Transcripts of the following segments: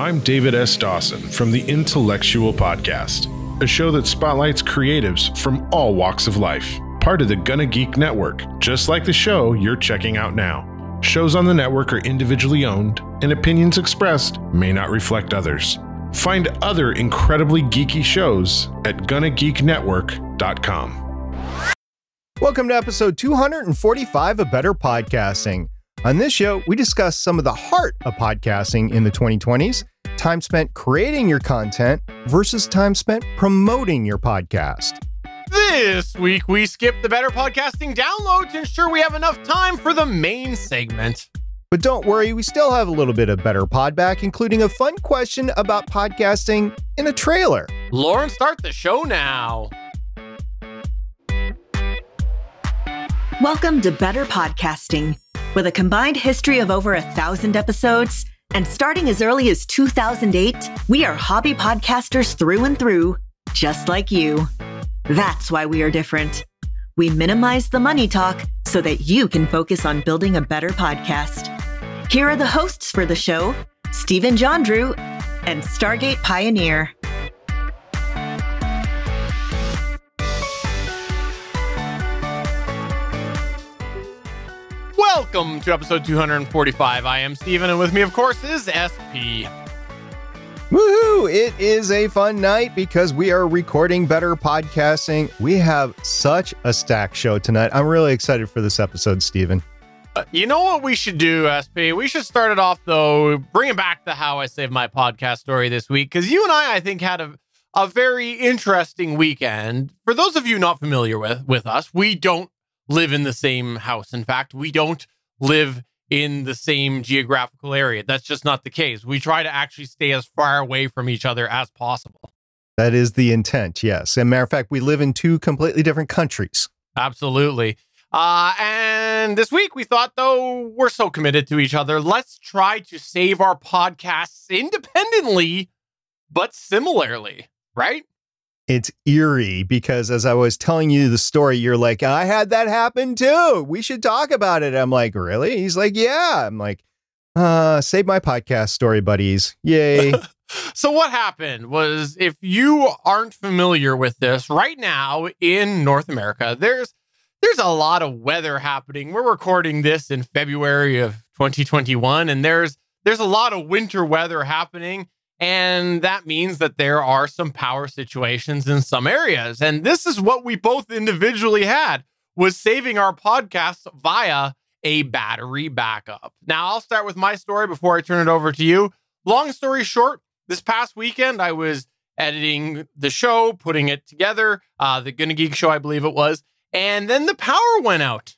I'm David S. Dawson from The Intellectual Podcast, a show that spotlights creatives from all walks of life, part of the Gonna Geek Network, just like the show you're checking out now. Shows on the network are individually owned, and opinions expressed may not reflect others. Find other incredibly geeky shows at gonnageeknetwork.com. Welcome to episode 245 of Better Podcasting. On this show, we discuss some of the heart of podcasting in the 2020s, time spent creating your content versus time spent promoting your podcast. This week, we skip the Better Podcasting download to ensure we have enough time for the main segment. But don't worry, we still have a little bit of Better Pod back, including a fun question about podcasting in a trailer. Lauren, start the show now. Welcome to Better Podcasting. With a combined history of over 1,000 episodes and starting as early as 2008, we are hobby podcasters through and through, just like you. That's why we are different. We minimize the money talk so that you can focus on building a better podcast. Here are the hosts for the show, Stephen John Drew and Stargate Pioneer. Welcome to episode 245. I am Stephen, and with me, of course, is SP. Woohoo! It is a fun night because we are recording Better Podcasting. We have such a stacked show tonight. I'm really excited for this episode, Stephen. You know what we should do, SP? We should start it off, though, bringing back the How I Saved My Podcast story this week, because you and I think, had a very interesting weekend. For those of you not familiar with us, we don't live in the same house. In fact, we don't live in the same geographical area. That's just not the case. We try to actually stay as far away from each other as possible. That is the intent, yes. As a matter of fact, we live in two completely different countries. Absolutely. And this week we thought, though, we're so committed to each other, let's try to save our podcasts independently, but similarly, right? It's eerie because as I was telling you the story, you're like, I had that happen too. We should talk about it. I'm like, really? He's like, yeah. I'm like, save my podcast story, buddies. Yay. So what happened was, if you aren't familiar with this, right now in North America, there's a lot of weather happening. We're recording this in February of 2021, and there's a lot of winter weather happening. And that means that there are some power situations in some areas. And this is what we both individually had, was saving our podcasts via a battery backup. Now, I'll start with my story before I turn it over to you. Long story short, this past weekend, I was editing the show, putting it together, the Gonna Geek show, I believe it was. And then the power went out.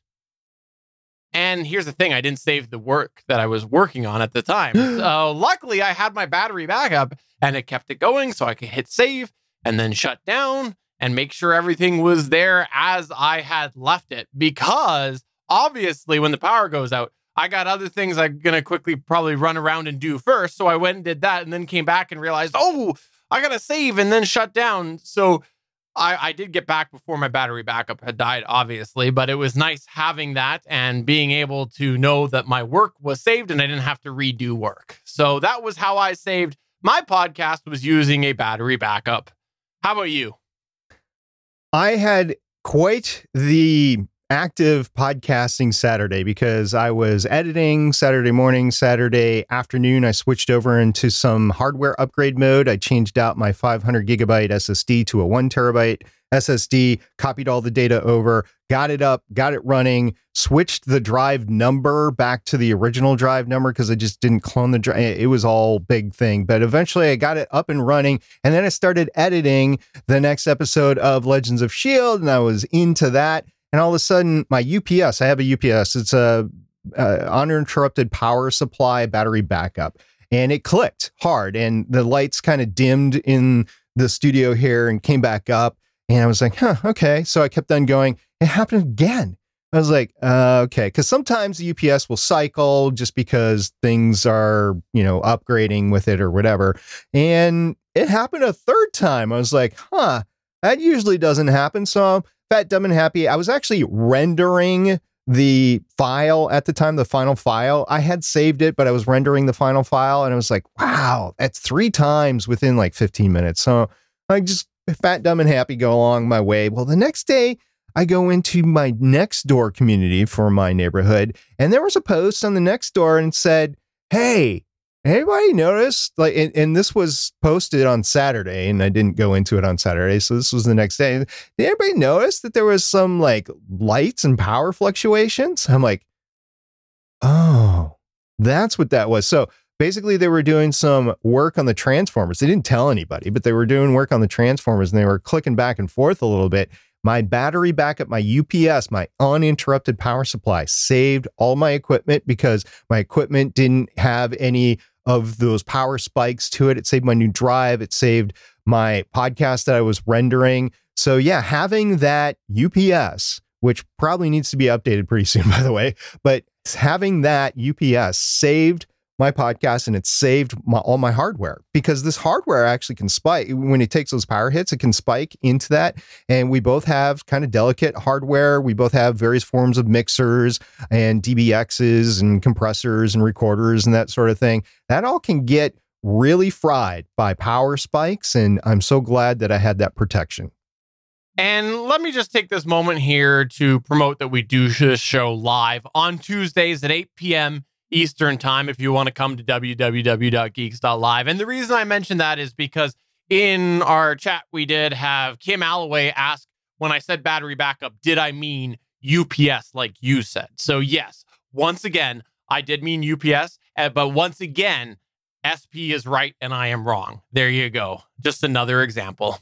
And here's the thing, I didn't save the work that I was working on at the time. So luckily, I had my battery backup and it kept it going so I could hit save and then shut down and make sure everything was there as I had left it. Because obviously, when the power goes out, I got other things I'm going to quickly probably run around and do first. So I went and did that and then came back and realized, oh, I got to save and then shut down. So I did get back before my battery backup had died, obviously, but it was nice having that and being able to know that my work was saved and I didn't have to redo work. So that was how I saved my podcast, was using a battery backup. How about you? I had quite the active podcasting Saturday because I was editing Saturday morning, Saturday afternoon. I switched over into some hardware upgrade mode. I changed out my 500 gigabyte SSD to a 1 terabyte SSD, copied all the data over, got it up, got it running, switched the drive number back to the original drive number because I just didn't clone the drive. It was all big thing, but eventually I got it up and running. And then I started editing the next episode of Legends of S.H.I.E.L.D. and I was into that. And all of a sudden, my UPS, I have a UPS, it's a uninterrupted power supply battery backup. And it clicked hard and the lights kind of dimmed in the studio here and came back up. And I was like, huh, okay. So I kept on going. It happened again. I was like, okay. Because sometimes the UPS will cycle just because things are, you know, upgrading with it or whatever. And it happened a third time. I was like, huh, that usually doesn't happen. So fat, dumb, and happy. I was actually rendering the file at the time, the final file, I had saved it, but I was rendering the final file and I was like, wow, that's 3 times within like 15 minutes. So I just fat, dumb and happy go along my way. Well, the next day I go into my next door community for my neighborhood, and there was a post on the next door and said, hey, anybody noticed? Like, and this was posted on Saturday, and I didn't go into it on Saturday, so this was the next day. Did anybody notice that there was some like lights and power fluctuations? I'm like, oh, that's what that was. So basically, they were doing some work on the transformers. They didn't tell anybody, but they were doing work on the transformers, and they were clicking back and forth a little bit. My battery backup, my UPS, my uninterrupted power supply saved all my equipment because my equipment didn't have any of those power spikes to it. It saved my new drive. It saved my podcast that I was rendering. So yeah, having that UPS, which probably needs to be updated pretty soon, by the way, but having that UPS saved my podcast, and it saved all my hardware, because this hardware actually can spike when it takes those power hits. It can spike into that. And we both have kind of delicate hardware. We both have various forms of mixers and DBXs and compressors and recorders and that sort of thing. That all can get really fried by power spikes. And I'm so glad that I had that protection. And let me just take this moment here to promote that we do this show live on Tuesdays at 8 p.m. Eastern time, if you want to come to www.geeks.live. And the reason I mentioned that is because in our chat, we did have Kim Alloway ask, when I said battery backup, did I mean UPS like you said? So yes, once again, I did mean UPS, but once again, SP is right and I am wrong. There you go. Just another example.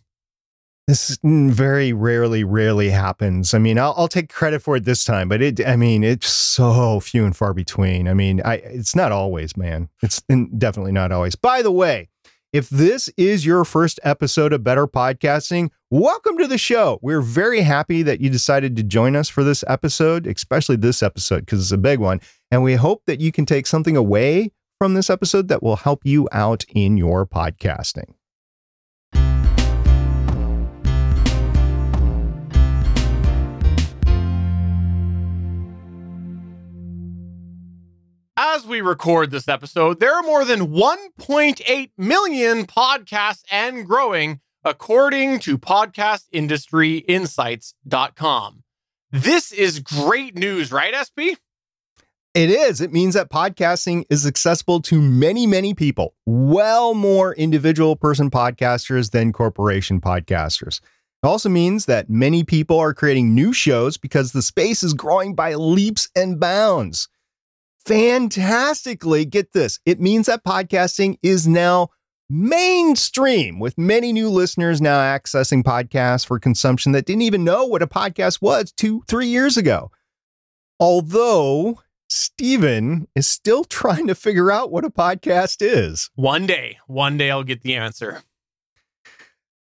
This very rarely happens. I mean, I'll take credit for it this time, but it's so few and far between. I mean, it's not always, man. It's definitely not always. By the way, if this is your first episode of Better Podcasting, welcome to the show. We're very happy that you decided to join us for this episode, especially this episode, because it's a big one. And we hope that you can take something away from this episode that will help you out in your podcasting. As we record this episode, there are more than 1.8 million podcasts and growing, according to PodcastIndustryInsights.com. This is great news, right, SP? It is. It means that podcasting is accessible to many, many people, well more individual person podcasters than corporation podcasters. It also means that many people are creating new shows because the space is growing by leaps and bounds. Fantastically, get this, it means that podcasting is now mainstream, with many new listeners now accessing podcasts for consumption that didn't even know what a podcast was 2-3 years ago. Although Stephen is still trying to figure out what a podcast is. One day I'll get the answer.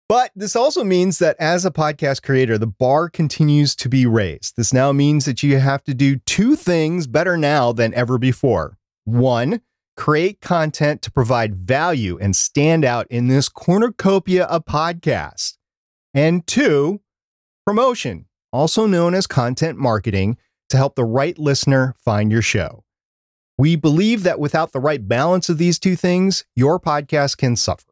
But this also means that as a podcast creator, the bar continues to be raised. This now means that you have to do 2 things better now than ever before. 1, create content to provide value and stand out in this cornucopia of podcasts. And 2, promotion, also known as content marketing, to help the right listener find your show. We believe that without the right balance of these 2 things, your podcast can suffer.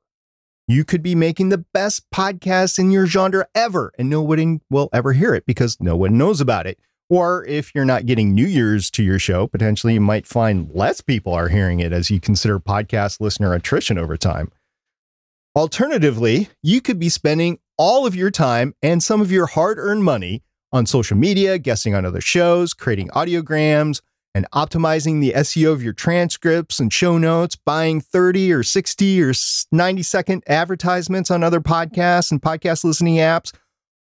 You could be making the best podcast in your genre ever, and no one will ever hear it because no one knows about it. Or if you're not getting new ears to your show, potentially you might find less people are hearing it as you consider podcast listener attrition over time. Alternatively, you could be spending all of your time and some of your hard-earned money on social media, guesting on other shows, creating audiograms, and optimizing the SEO of your transcripts and show notes, buying 30 or 60 or 90-second advertisements on other podcasts and podcast listening apps,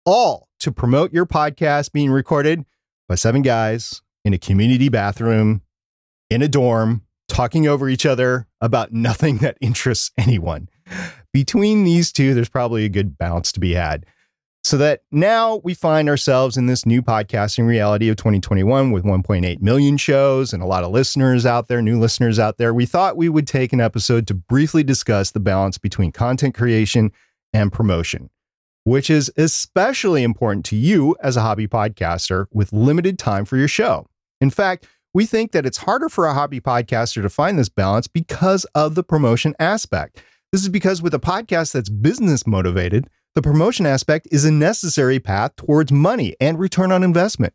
all to promote your podcast being recorded by 7 guys in a community bathroom, in a dorm, talking over each other about nothing that interests anyone. Between these 2, there's probably a good balance to be had. So that now we find ourselves in this new podcasting reality of 2021 with 1.8 million shows and a lot of listeners out there, new listeners out there. We thought we would take an episode to briefly discuss the balance between content creation and promotion. which is especially important to you as a hobby podcaster with limited time for your show. In fact, we think that it's harder for a hobby podcaster to find this balance because of the promotion aspect. This is because with a podcast that's business motivated, the promotion aspect is a necessary path towards money and return on investment.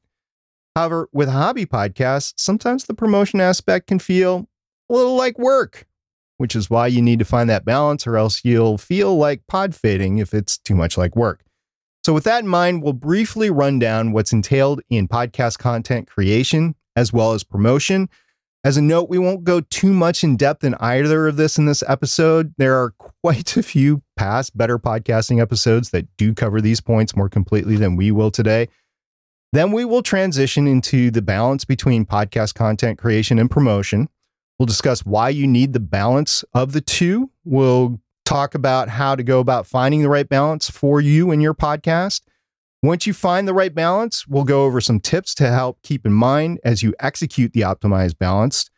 However, with hobby podcasts, sometimes the promotion aspect can feel a little like work, which is why you need to find that balance, or else you'll feel like pod fading if it's too much like work. So with that in mind, we'll briefly run down what's entailed in podcast content creation as well as promotion. As a note, we won't go too much in depth in either of this in this episode. There are quite a few past Better Podcasting episodes that do cover these points more completely than we will today. Then we will transition into the balance between podcast content creation and promotion. We'll discuss why you need the balance of the two. We'll talk about how to go about finding the right balance for you and your podcast. Once you find the right balance, we'll go over some tips to help keep in mind as you execute the optimized balance.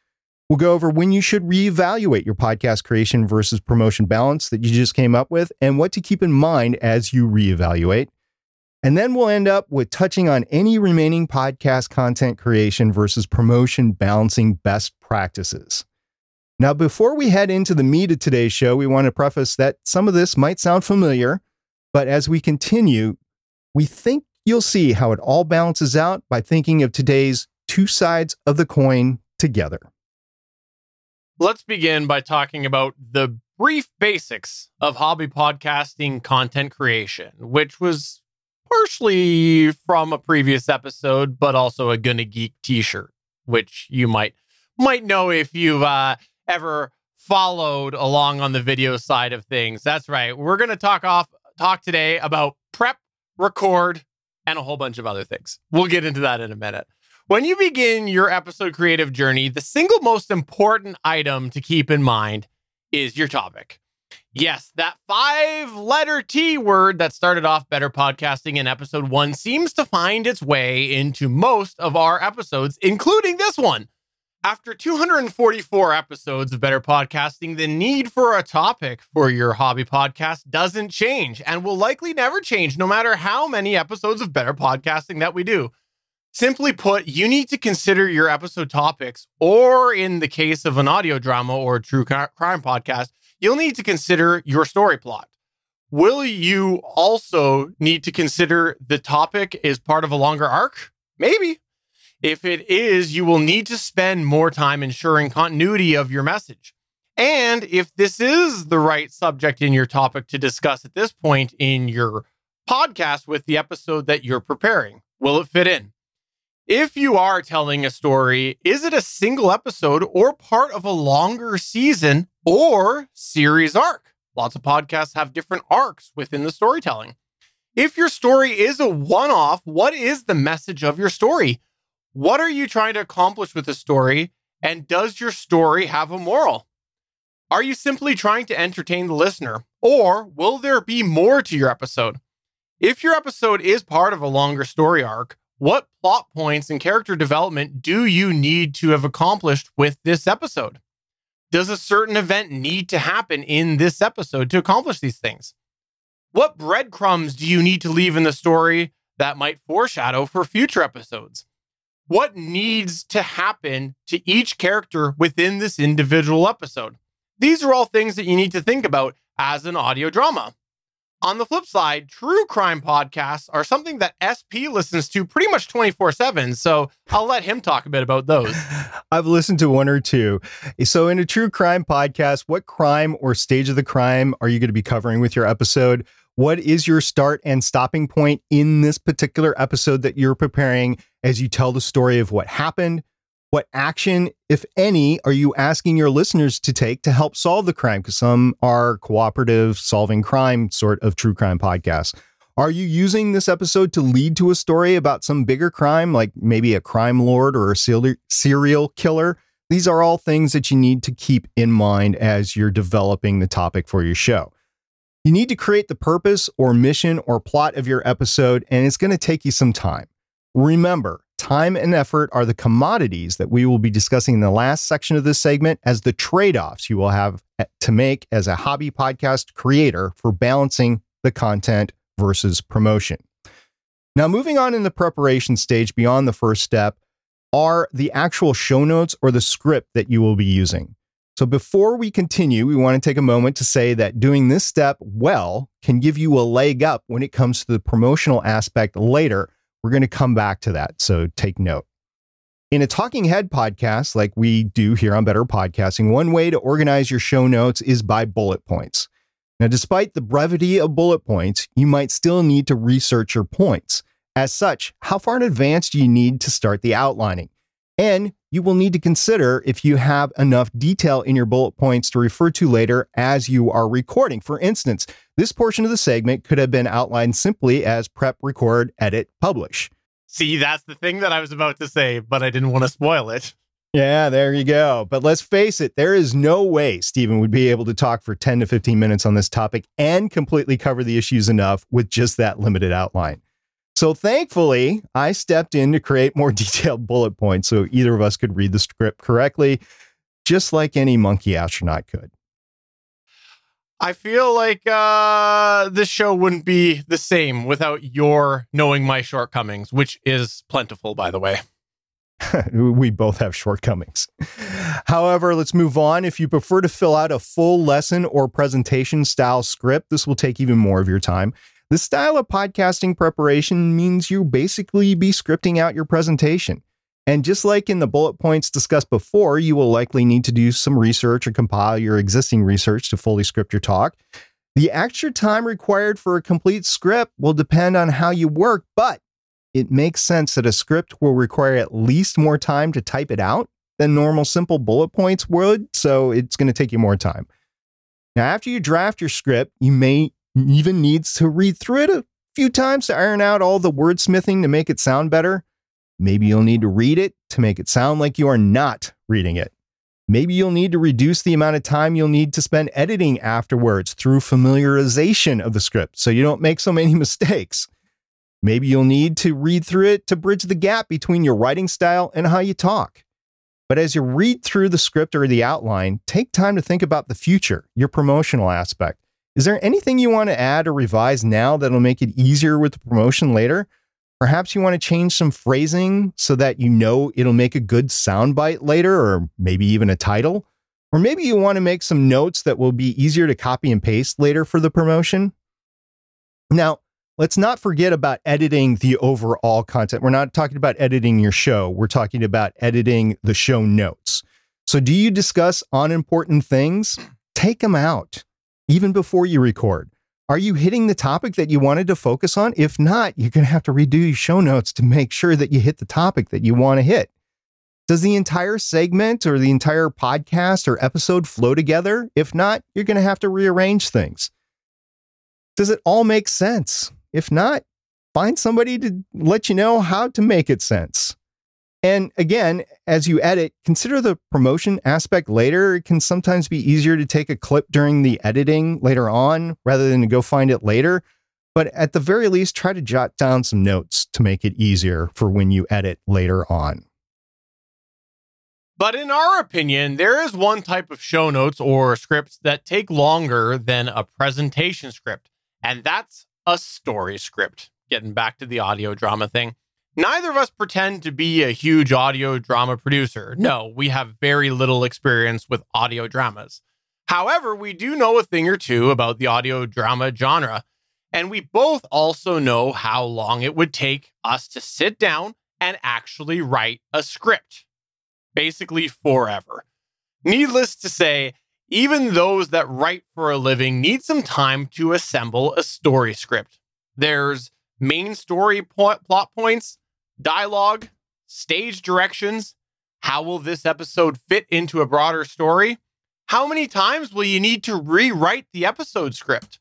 We'll go over when you should reevaluate your podcast creation versus promotion balance that you just came up with and what to keep in mind as you reevaluate. And then we'll end up with touching on any remaining podcast content creation versus promotion balancing best practices. Now, before we head into the meat of today's show, we want to preface that some of this might sound familiar, but as we continue, we think you'll see how it all balances out by thinking of today's two sides of the coin together. Let's begin by talking about the brief basics of hobby podcasting content creation, which was partially from a previous episode, but also a Gonna Geek t-shirt, which you might know if you've ever followed along on the video side of things. That's right. We're going to talk today about prep, record, and a whole bunch of other things. We'll get into that in a minute. When you begin your episode creative journey, the single most important item to keep in mind is your topic. Yes, that 5-letter T word that started off Better Podcasting in episode 1 seems to find its way into most of our episodes, including this one. After 244 episodes of Better Podcasting, the need for a topic for your hobby podcast doesn't change and will likely never change, no matter how many episodes of Better Podcasting that we do. Simply put, you need to consider your episode topics, or in the case of an audio drama or true crime podcast, you'll need to consider your story plot. Will you also need to consider the topic is part of a longer arc? Maybe. If it is, you will need to spend more time ensuring continuity of your message. And if this is the right subject in your topic to discuss at this point in your podcast with the episode that you're preparing, will it fit in? If you are telling a story, is it a single episode or part of a longer season or series arc? Lots of podcasts have different arcs within the storytelling. If your story is a one-off, what is the message of your story? What are you trying to accomplish with the story? And does your story have a moral? Are you simply trying to entertain the listener? Or will there be more to your episode? If your episode is part of a longer story arc, what plot points and character development do you need to have accomplished with this episode? Does a certain event need to happen in this episode to accomplish these things? What breadcrumbs do you need to leave in the story that might foreshadow for future episodes? What needs to happen to each character within this individual episode? These are all things that you need to think about as an audio drama. On the flip side, true crime podcasts are something that SP listens to pretty much 24/7, so I'll let him talk a bit about those. I've listened to one or two. So in a true crime podcast, what crime or stage of the crime are you going to be covering with your episode? What is your start and stopping point in this particular episode that you're preparing as you tell the story of what happened? What action, if any, are you asking your listeners to take to help solve the crime? Because some are cooperative, solving crime sort of true crime podcasts. Are you using this episode to lead to a story about some bigger crime, like maybe a crime lord or a serial killer? These are all things that you need to keep in mind as you're developing the topic for your show. You need to create the purpose or mission or plot of your episode, and it's going to take you some time. Remember, time and effort are the commodities that we will be discussing in the last section of this segment as the trade-offs you will have to make as a hobby podcast creator for balancing the content versus promotion. Now, moving on in the preparation stage beyond the first step are the actual show notes or the script that you will be using. So before we continue, we want to take a moment to say that doing this step well can give you a leg up when it comes to the promotional aspect later. We're going to come back to that, so take note. In a talking head podcast like we do here on Better Podcasting, one way to organize your show notes is by bullet points. Now, despite the brevity of bullet points, you might still need to research your points. As such, how far in advance do you need to start the outlining? And you will need to consider if you have enough detail in your bullet points to refer to later as you are recording. For instance, this portion of the segment could have been outlined simply as prep, record, edit, publish. See, that's the thing that I was about to say, but I didn't want to spoil it. Yeah, there you go. But let's face it, there is no way Stephen would be able to talk for 10 to 15 minutes on this topic and completely cover the issues enough with just that limited outline. So thankfully, I stepped in to create more detailed bullet points so either of us could read the script correctly, just like any monkey astronaut could. I feel like this show wouldn't be the same without your knowing my shortcomings, which is plentiful, by the way. We both have shortcomings. However, let's move on. If you prefer to fill out a full lesson or presentation style script, this will take even more of your time. This style of podcasting preparation means you basically be scripting out your presentation. And just like in the bullet points discussed before, you will likely need to do some research or compile your existing research to fully script your talk. The extra time required for a complete script will depend on how you work, but it makes sense that a script will require at least more time to type it out than normal simple bullet points would, so it's going to take you more time. Now, after you draft your script, you may even needs to read through it a few times to iron out all the wordsmithing to make it sound better. Maybe you'll need to read it to make it sound like you are not reading it. Maybe you'll need to reduce the amount of time you'll need to spend editing afterwards through familiarization of the script so you don't make so many mistakes. Maybe you'll need to read through it to bridge the gap between your writing style and how you talk. But as you read through the script or the outline, take time to think about the future, your promotional aspect. Is there anything you want to add or revise now that'll make it easier with the promotion later? Perhaps you want to change some phrasing so that you know it'll make a good soundbite later, or maybe even a title. Or maybe you want to make some notes that will be easier to copy and paste later for the promotion. Now, let's not forget about editing the overall content. We're not talking about editing your show. We're talking about editing the show notes. So do you discuss unimportant things? Take them out. Even before you record, are you hitting the topic that you wanted to focus on? If not, you're going to have to redo your show notes to make sure that you hit the topic that you want to hit. Does the entire segment or the entire podcast or episode flow together? If not, you're going to have to rearrange things. Does it all make sense? If not, find somebody to let you know how to make it sense. And again, as you edit, consider the promotion aspect later. It can sometimes be easier to take a clip during the editing later on rather than to go find it later. But at the very least, try to jot down some notes to make it easier for when you edit later on. But in our opinion, there is one type of show notes or scripts that take longer than a presentation script, and that's a story script. Getting back to the audio drama thing. Neither of us pretend to be a huge audio drama producer. No, we have very little experience with audio dramas. However, we do know a thing or two about the audio drama genre, and we both also know how long it would take us to sit down and actually write a script. Basically forever. Needless to say, even those that write for a living need some time to assemble a story script. There's main story plot points, dialogue, stage directions. How will this episode fit into a broader story? How many times will you need to rewrite the episode script?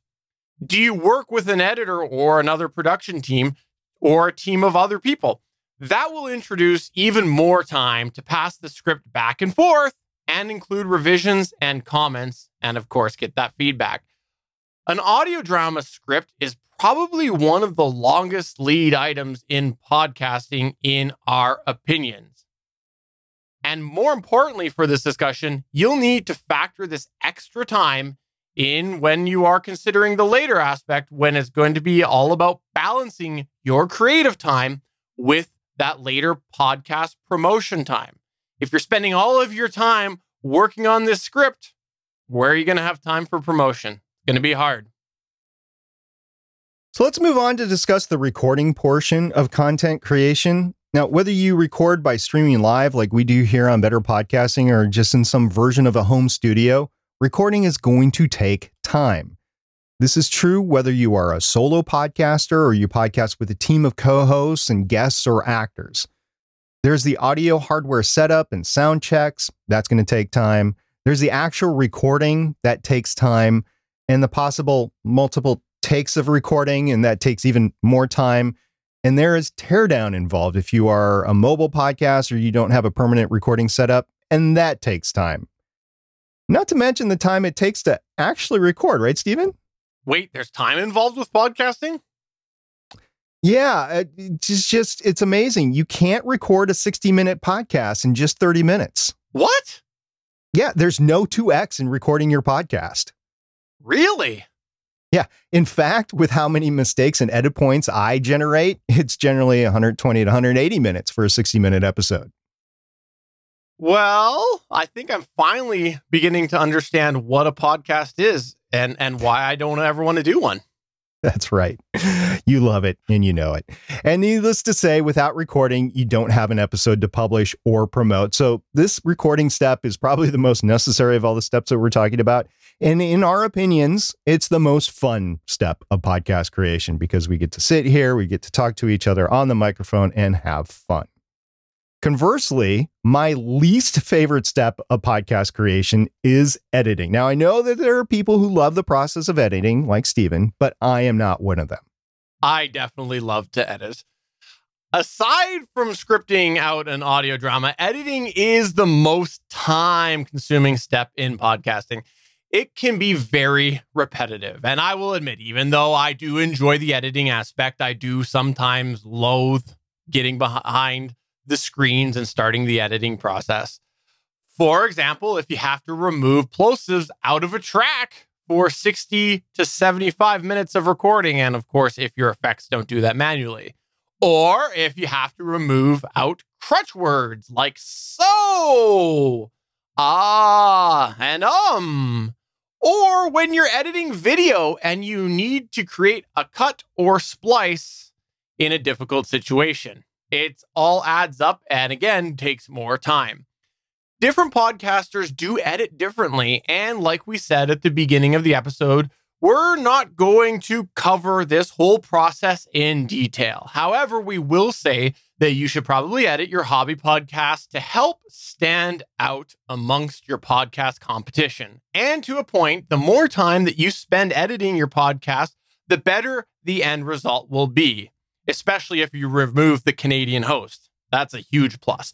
Do you work with an editor or another production team or a team of other people? That will introduce even more time to pass the script back and forth and include revisions and comments and, of course, get that feedback. An audio drama script is probably one of the longest lead items in podcasting, in our opinions. And more importantly for this discussion, you'll need to factor this extra time in when you are considering the later aspect, when it's going to be all about balancing your creative time with that later podcast promotion time. If you're spending all of your time working on this script, where are you going to have time for promotion? It's going to be hard. So let's move on to discuss the recording portion of content creation. Now, whether you record by streaming live like we do here on Better Podcasting or just in some version of a home studio, recording is going to take time. This is true whether you are a solo podcaster or you podcast with a team of co-hosts and guests or actors. There's the audio hardware setup and sound checks. That's going to take time. There's the actual recording. That takes time. And the possible multiple takes of recording, and that takes even more time. And there is teardown involved if you are a mobile podcast or you don't have a permanent recording setup, and that takes time. Not to mention the time it takes to actually record, right, Stephen? Wait, there's time involved with podcasting? Yeah, it's amazing. You can't record a 60-minute podcast in just 30 minutes. What? Yeah, there's no 2X in recording your podcast. Really? Yeah. In fact, with how many mistakes and edit points I generate, it's generally 120 to 180 minutes for a 60-minute episode. Well, I think I'm finally beginning to understand what a podcast is and why I don't ever want to do one. That's right. You love it and you know it. And needless to say, without recording, you don't have an episode to publish or promote. So this recording step is probably the most necessary of all the steps that we're talking about. And in our opinions, it's the most fun step of podcast creation because we get to sit here, we get to talk to each other on the microphone and have fun. Conversely, my least favorite step of podcast creation is editing. Now, I know that there are people who love the process of editing, like Stephen, but I am not one of them. I definitely love to edit. Aside from scripting out an audio drama, editing is the most time-consuming step in podcasting. It can be very repetitive. And I will admit, even though I do enjoy the editing aspect, I do sometimes loathe getting behind the screens and starting the editing process. For example, if you have to remove plosives out of a track for 60 to 75 minutes of recording, and of course, if your effects don't do that manually, or if you have to remove out crutch words like so, ah, and or when you're editing video and you need to create a cut or splice in a difficult situation. It all adds up and, again, takes more time. Different podcasters do edit differently. And like we said at the beginning of the episode, we're not going to cover this whole process in detail. However, we will say that you should probably edit your hobby podcast to help stand out amongst your podcast competition. And to a point, the more time that you spend editing your podcast, the better the end result will be. Especially if you remove the Canadian host. That's a huge plus.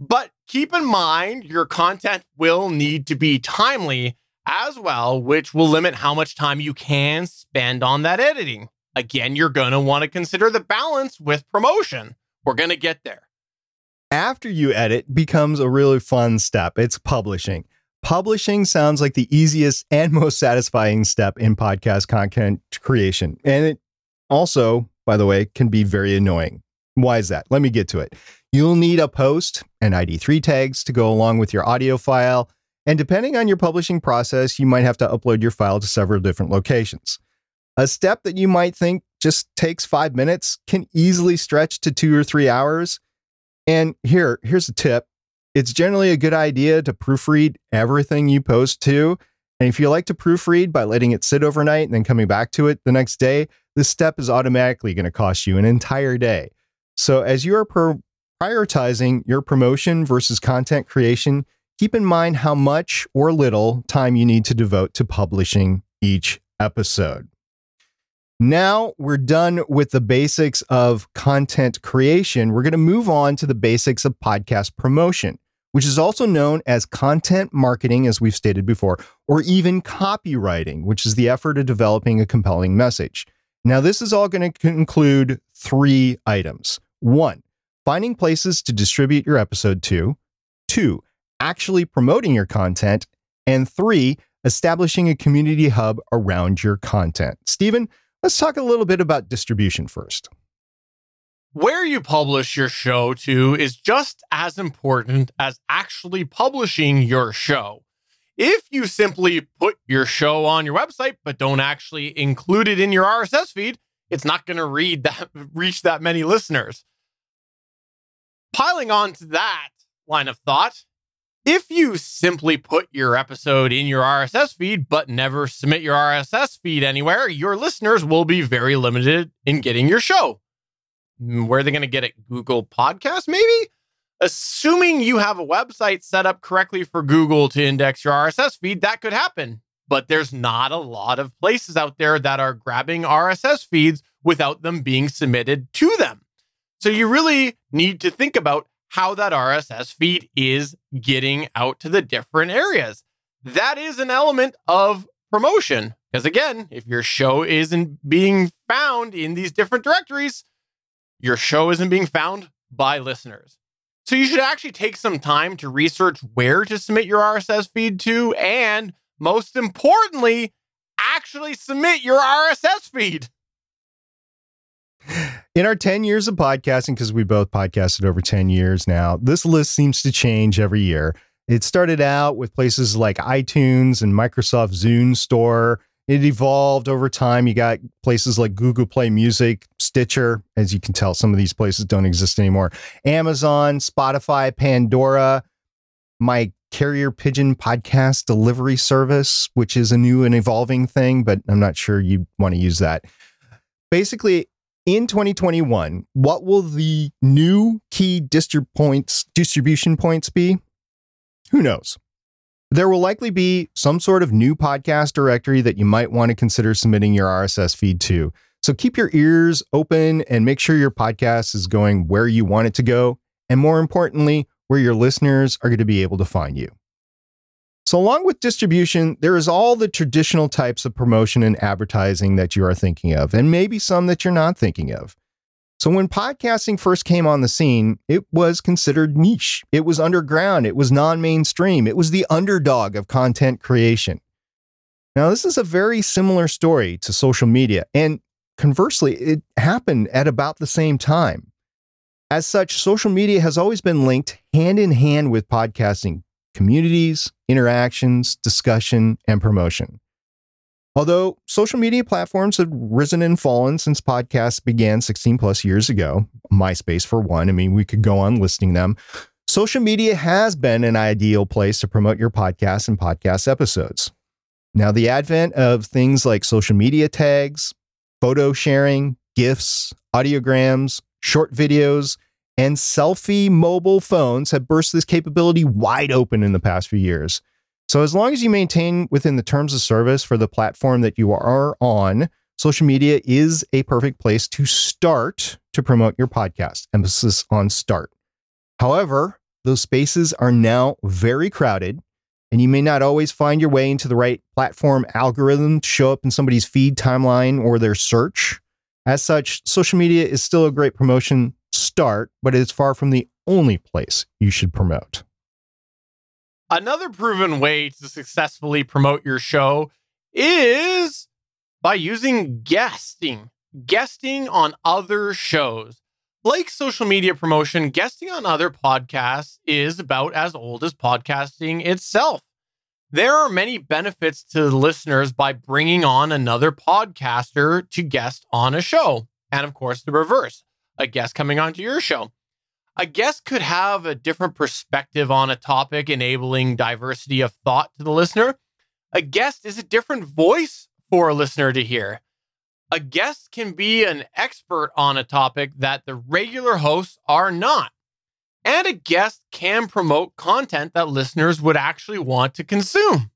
But keep in mind, your content will need to be timely as well, which will limit how much time you can spend on that editing. Again, you're going to want to consider the balance with promotion. We're going to get there. After you edit becomes a really fun step. It's publishing. Publishing sounds like the easiest and most satisfying step in podcast content creation. And it also, by the way, can be very annoying. Why is that? Let me get to it. You'll need a post and ID3 tags to go along with your audio file. And depending on your publishing process, you might have to upload your file to several different locations. A step that you might think just takes 5 minutes can easily stretch to 2 or 3 hours. And here's a tip. It's generally a good idea to proofread everything you post to. And if you like to proofread by letting it sit overnight and then coming back to it the next day, this step is automatically going to cost you an entire day. So as you are prioritizing your promotion versus content creation, keep in mind how much or little time you need to devote to publishing each episode. Now we're done with the basics of content creation. We're going to move on to the basics of podcast promotion, which is also known as content marketing, as we've stated before, or even copywriting, which is the effort of developing a compelling message. Now, this is all going to include 3 items. 1, finding places to distribute your episode to. 2, actually promoting your content. And 3, establishing a community hub around your content. Stephen, let's talk a little bit about distribution first. Where you publish your show to is just as important as actually publishing your show. If you simply put your show on your website, but don't actually include it in your RSS feed, it's not going to reach that many listeners. Piling on to that line of thought, if you simply put your episode in your RSS feed, but never submit your RSS feed anywhere, your listeners will be very limited in getting your show. Where are they going to get it? Google Podcasts, maybe? Assuming you have a website set up correctly for Google to index your RSS feed, that could happen. But there's not a lot of places out there that are grabbing RSS feeds without them being submitted to them. So you really need to think about how that RSS feed is getting out to the different areas. That is an element of promotion. Because again, if your show isn't being found in these different directories, your show isn't being found by listeners. So you should actually take some time to research where to submit your RSS feed to, and most importantly, actually submit your RSS feed. In our 10 years of podcasting, because we both podcasted over 10 years now, this list seems to change every year. It started out with places like iTunes and Microsoft Zune Store. It evolved over time. You got places like Google Play Music, Stitcher. As you can tell, some of these places don't exist anymore. Amazon, Spotify, Pandora, my carrier pigeon podcast delivery service, which is a new and evolving thing, but I'm not sure you want to use that. Basically, in 2021, what will the new key distribution points be? Who knows? There will likely be some sort of new podcast directory that you might want to consider submitting your RSS feed to. So keep your ears open and make sure your podcast is going where you want it to go, and more importantly, where your listeners are going to be able to find you. So along with distribution, there is all the traditional types of promotion and advertising that you are thinking of, and maybe some that you're not thinking of. So when podcasting first came on the scene, it was considered niche. It was underground. It was non-mainstream. It was the underdog of content creation. Now, this is a very similar story to social media, and conversely, it happened at about the same time. As such, social media has always been linked hand in hand with podcasting communities, interactions, discussion, and promotion. Although social media platforms have risen and fallen since podcasts began 16 plus years ago, MySpace for one, I mean, we could go on listing them. Social media has been an ideal place to promote your podcast and podcast episodes. Now, the advent of things like social media tags, photo sharing, GIFs, audiograms, short videos, and selfie mobile phones have burst this capability wide open in the past few years. So as long as you maintain within the terms of service for the platform that you are on, social media is a perfect place to start to promote your podcast. Emphasis on start. However, those spaces are now very crowded, and you may not always find your way into the right platform algorithm to show up in somebody's feed timeline or their search. As such, social media is still a great promotion start, but it is far from the only place you should promote. Another proven way to successfully promote your show is by using guesting. Guesting on other shows. Like social media promotion, guesting on other podcasts is about as old as podcasting itself. There are many benefits to the listeners by bringing on another podcaster to guest on a show. And of course, the reverse, a guest coming onto your show. A guest could have a different perspective on a topic, enabling diversity of thought to the listener. A guest is a different voice for a listener to hear. A guest can be an expert on a topic that the regular hosts are not. And a guest can promote content that listeners would actually want to consume.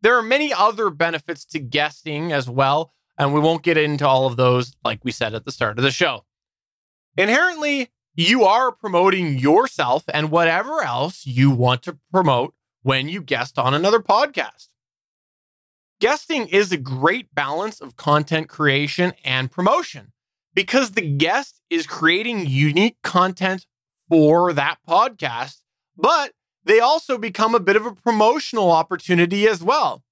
There are many other benefits to guesting as well, and we won't get into all of those like we said at the start of the show. Inherently, you are promoting yourself and whatever else you want to promote when you guest on another podcast. Guesting is a great balance of content creation and promotion because the guest is creating unique content for that podcast, but they also become a bit of a promotional opportunity as well.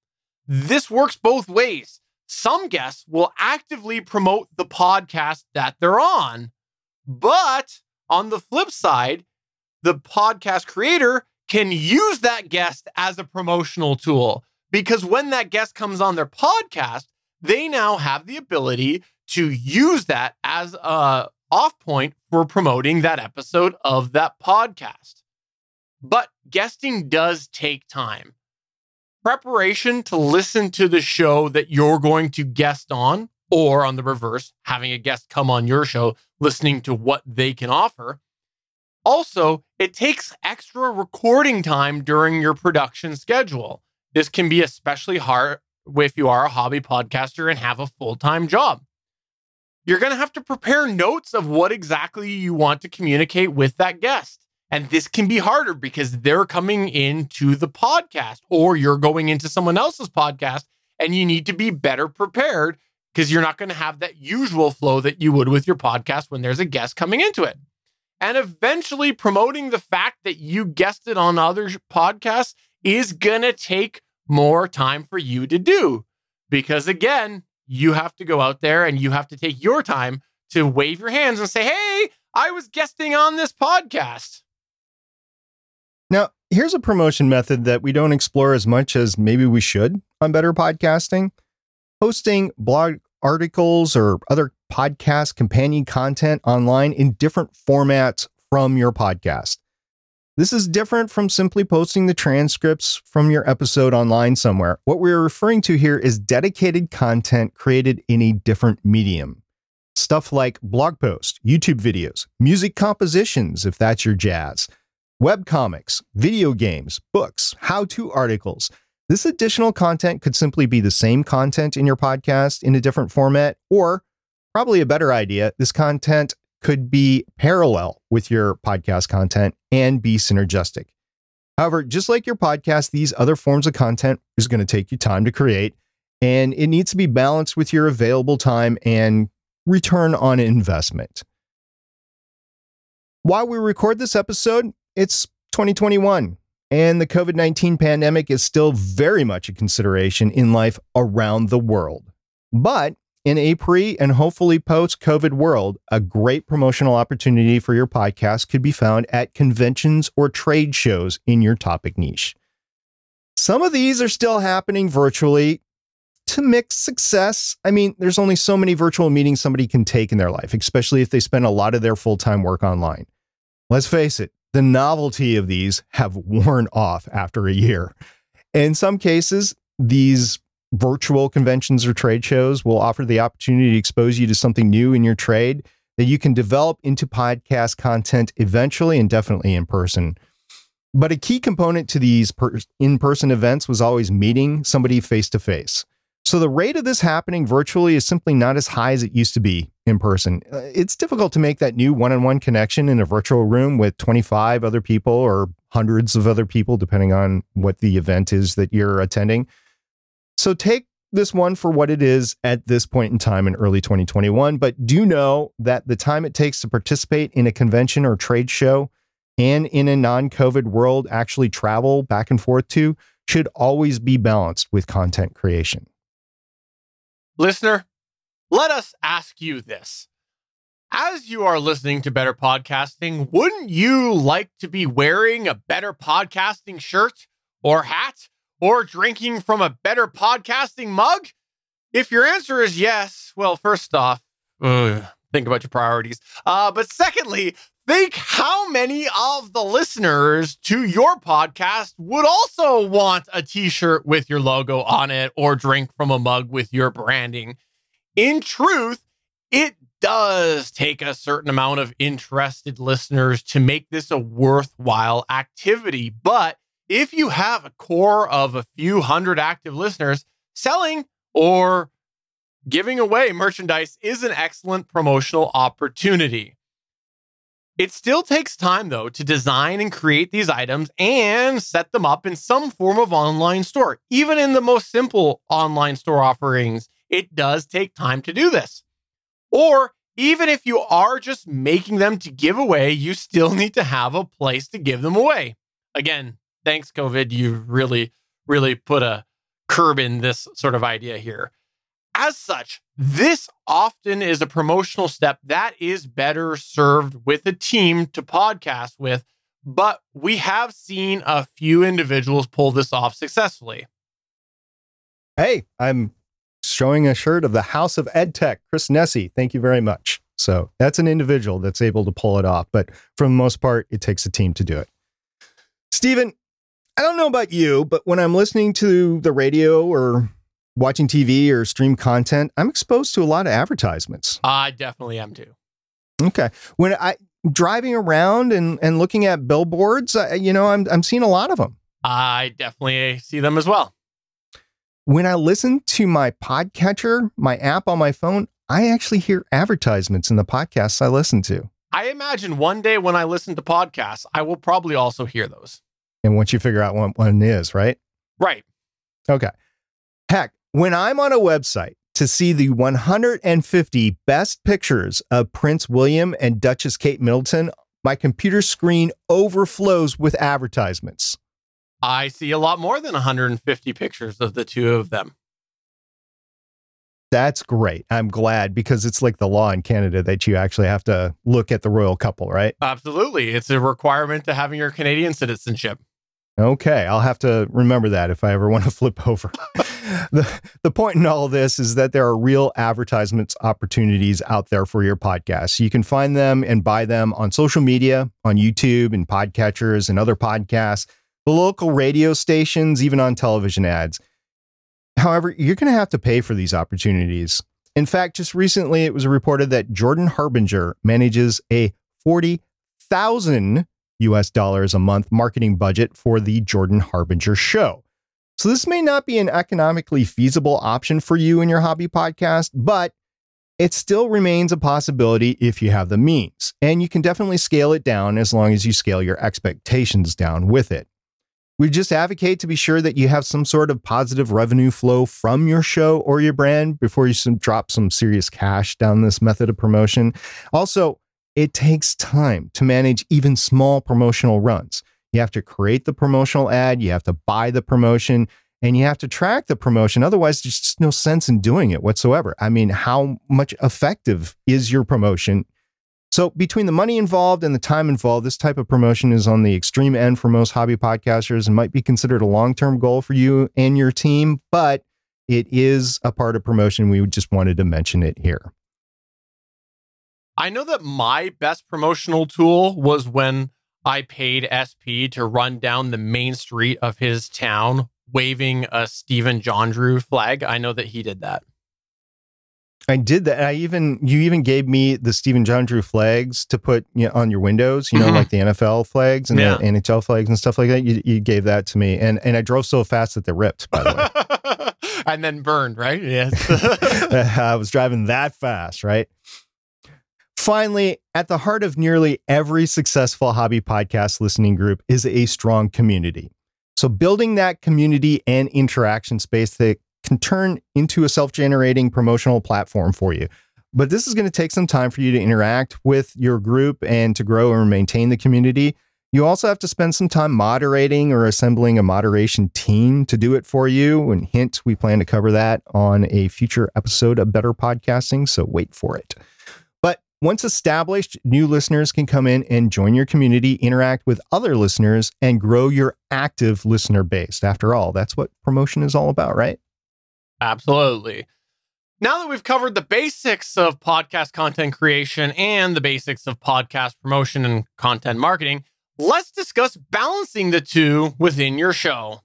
this works both ways. Some guests will actively promote the podcast that they're on, but on the flip side, the podcast creator can use that guest as a promotional tool, because when that guest comes on their podcast, they now have the ability to use that as a off point for promoting that episode of that podcast. But guesting does take time. Preparation to listen to the show that you're going to guest on, or on the reverse, having a guest come on your show, listening to what they can offer. Also, it takes extra recording time during your production schedule. This can be especially hard if you are a hobby podcaster and have a full-time job. You're going to have to prepare notes of what exactly you want to communicate with that guest. And this can be harder because they're coming into the podcast, or you're going into someone else's podcast, and you need to be better prepared because you're not going to have that usual flow that you would with your podcast when there's a guest coming into it. And eventually promoting the fact that you guested on other podcasts is going to take more time for you to do, because again, you have to go out there and you have to take your time to wave your hands and say, hey, I was guesting on this podcast. Now, here's a promotion method that we don't explore as much as maybe we should on Better Podcasting. Posting blog articles or other podcast companion content online in different formats from your podcast. This is different from simply posting the transcripts from your episode online somewhere. What we're referring to here is dedicated content created in a different medium. Stuff like blog posts, YouTube videos, music compositions, if that's your jazz, webcomics, video games, books, how-to articles. This additional content could simply be the same content in your podcast in a different format, or probably a better idea, this content could be parallel with your podcast content and be synergistic. However, just like your podcast, these other forms of content is going to take you time to create, and it needs to be balanced with your available time and return on investment. While we record this episode, it's 2021, and the COVID-19 pandemic is still very much a consideration in life around the world. But in a pre and hopefully post-COVID world, a great promotional opportunity for your podcast could be found at conventions or trade shows in your topic niche. Some of these are still happening virtually to mixed success. I mean, there's only so many virtual meetings somebody can take in their life, especially if they spend a lot of their full-time work online. Let's face it, the novelty of these have worn off after a year. In some cases, these virtual conventions or trade shows will offer the opportunity to expose you to something new in your trade that you can develop into podcast content eventually and definitely in person. But a key component to these in-person events was always meeting somebody face-to-face. So the rate of this happening virtually is simply not as high as it used to be in person. It's difficult to make that new one-on-one connection in a virtual room with 25 other people or hundreds of other people, depending on what the event is that you're attending. So take this one for what it is at this point in time in early 2021, but do know that the time it takes to participate in a convention or trade show and in a non-COVID world actually travel back and forth to should always be balanced with content creation. Listener, let us ask you this. As you are listening to Better Podcasting, wouldn't you like to be wearing a Better Podcasting shirt or hat? Or drinking from a Better Podcasting mug? If your answer is yes, well, first off, think about your priorities. But secondly, think how many of the listeners to your podcast would also want a t-shirt with your logo on it or drink from a mug with your branding. In truth, it does take a certain amount of interested listeners to make this a worthwhile activity, but if you have a core of a few hundred active listeners, selling or giving away merchandise is an excellent promotional opportunity. It still takes time, though, to design and create these items and set them up in some form of online store. Even in the most simple online store offerings, it does take time to do this. Or even if you are just making them to give away, you still need to have a place to give them away. Again, thanks, COVID. You really, really put a curb in this sort of idea here. As such, this often is a promotional step that is better served with a team to podcast with, but we have seen a few individuals pull this off successfully. Hey, I'm showing a shirt of the House of EdTech, Chris Nessie. Thank you very much. So that's an individual that's able to pull it off, but for the most part, it takes a team to do it. Stephen, I don't know about you, but when I'm listening to the radio or watching TV or stream content, I'm exposed to a lot of advertisements. I definitely am too. Okay. When I'm driving around and looking at billboards, I'm seeing a lot of them. I definitely see them as well. When I listen to my podcatcher, my app on my phone, I actually hear advertisements in the podcasts I listen to. I imagine one day when I listen to podcasts, I will probably also hear those. And once you figure out what one is, right? Right. Okay. Heck, when I'm on a website to see the 150 best pictures of Prince William and Duchess Kate Middleton, my computer screen overflows with advertisements. I see a lot more than 150 pictures of the two of them. That's great. I'm glad, because it's like the law in Canada that you actually have to look at the royal couple, right? Absolutely. It's a requirement to having your Canadian citizenship. Okay, I'll have to remember that if I ever want to flip over. The point in all this is that there are real advertisements opportunities out there for your podcast. You can find them and buy them on social media, on YouTube and podcatchers and other podcasts, the local radio stations, even on television ads. However, you're going to have to pay for these opportunities. In fact, just recently, it was reported that Jordan Harbinger manages a $40,000 a month marketing budget for the Jordan Harbinger Show. So this may not be an economically feasible option for you and your hobby podcast, but it still remains a possibility if you have the means. And you can definitely scale it down as long as you scale your expectations down with it. We just advocate to be sure that you have some sort of positive revenue flow from your show or your brand before you drop some serious cash down this method of promotion. Also, it takes time to manage even small promotional runs. You have to create the promotional ad, you have to buy the promotion, and you have to track the promotion. Otherwise, there's just no sense in doing it whatsoever. I mean, how much effective is your promotion? So between the money involved and the time involved, this type of promotion is on the extreme end for most hobby podcasters and might be considered a long-term goal for you and your team, but it is a part of promotion. We just wanted to mention it here. I know that my best promotional tool was when I paid SP to run down the main street of his town, waving a Stephen John Drew flag. I know that he did that. I did that. You even gave me the Stephen John Drew flags to put on your windows, like the NFL flags and the NHL flags and stuff like that. You gave that to me. And I drove so fast that they ripped, by the way. And then burned, right? Yes. I was driving that fast, right? Finally, at the heart of nearly every successful hobby podcast listening group is a strong community. So building that community and interaction space that can turn into a self-generating promotional platform for you. But this is going to take some time for you to interact with your group and to grow or maintain the community. You also have to spend some time moderating or assembling a moderation team to do it for you. And hint, we plan to cover that on a future episode of Better Podcasting, so wait for it. Once established, new listeners can come in and join your community, interact with other listeners, and grow your active listener base. After all, that's what promotion is all about, right? Absolutely. Now that we've covered the basics of podcast content creation and the basics of podcast promotion and content marketing, let's discuss balancing the two within your show.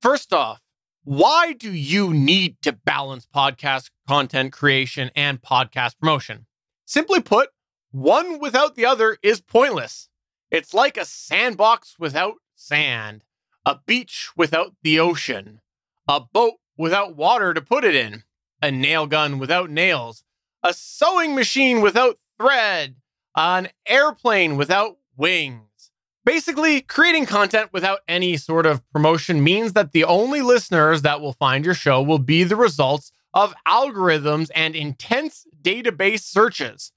First off, why do you need to balance podcast content creation and podcast promotion? Simply put, one without the other is pointless. It's like a sandbox without sand, a beach without the ocean, a boat without water to put it in, a nail gun without nails, a sewing machine without thread, an airplane without wings. Basically, creating content without any sort of promotion means that the only listeners that will find your show will be the results of algorithms and intense database searches.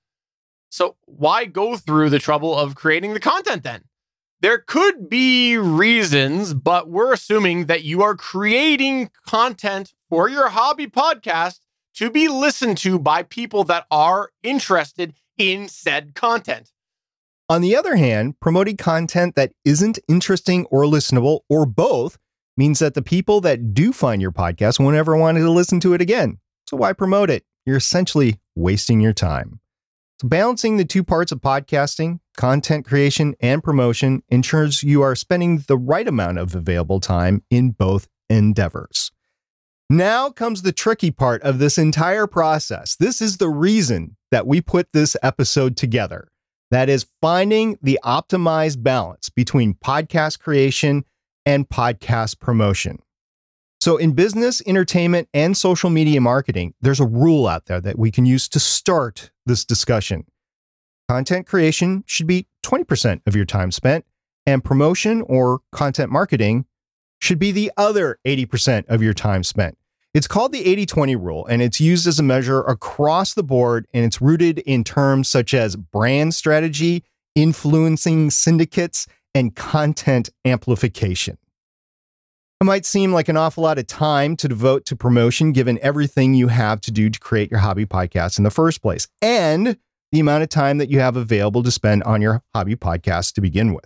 So why go through the trouble of creating the content then? There could be reasons, but we're assuming that you are creating content for your hobby podcast to be listened to by people that are interested in said content. On the other hand, promoting content that isn't interesting or listenable, or both, means that the people that do find your podcast won't ever want to listen to it again. So why promote it? You're essentially wasting your time. So balancing the two parts of podcasting, content creation and promotion, ensures you are spending the right amount of available time in both endeavors. Now comes the tricky part of this entire process. This is the reason that we put this episode together. That is finding the optimized balance between podcast creation and podcast promotion. So in business, entertainment, and social media marketing, there's a rule out there that we can use to start this discussion. Content creation should be 20% of your time spent, and promotion or content marketing should be the other 80% of your time spent. It's called the 80-20 rule, and it's used as a measure across the board, and it's rooted in terms such as brand strategy, influencing syndicates, and content amplification. It might seem like an awful lot of time to devote to promotion given everything you have to do to create your hobby podcast in the first place, and the amount of time that you have available to spend on your hobby podcast to begin with.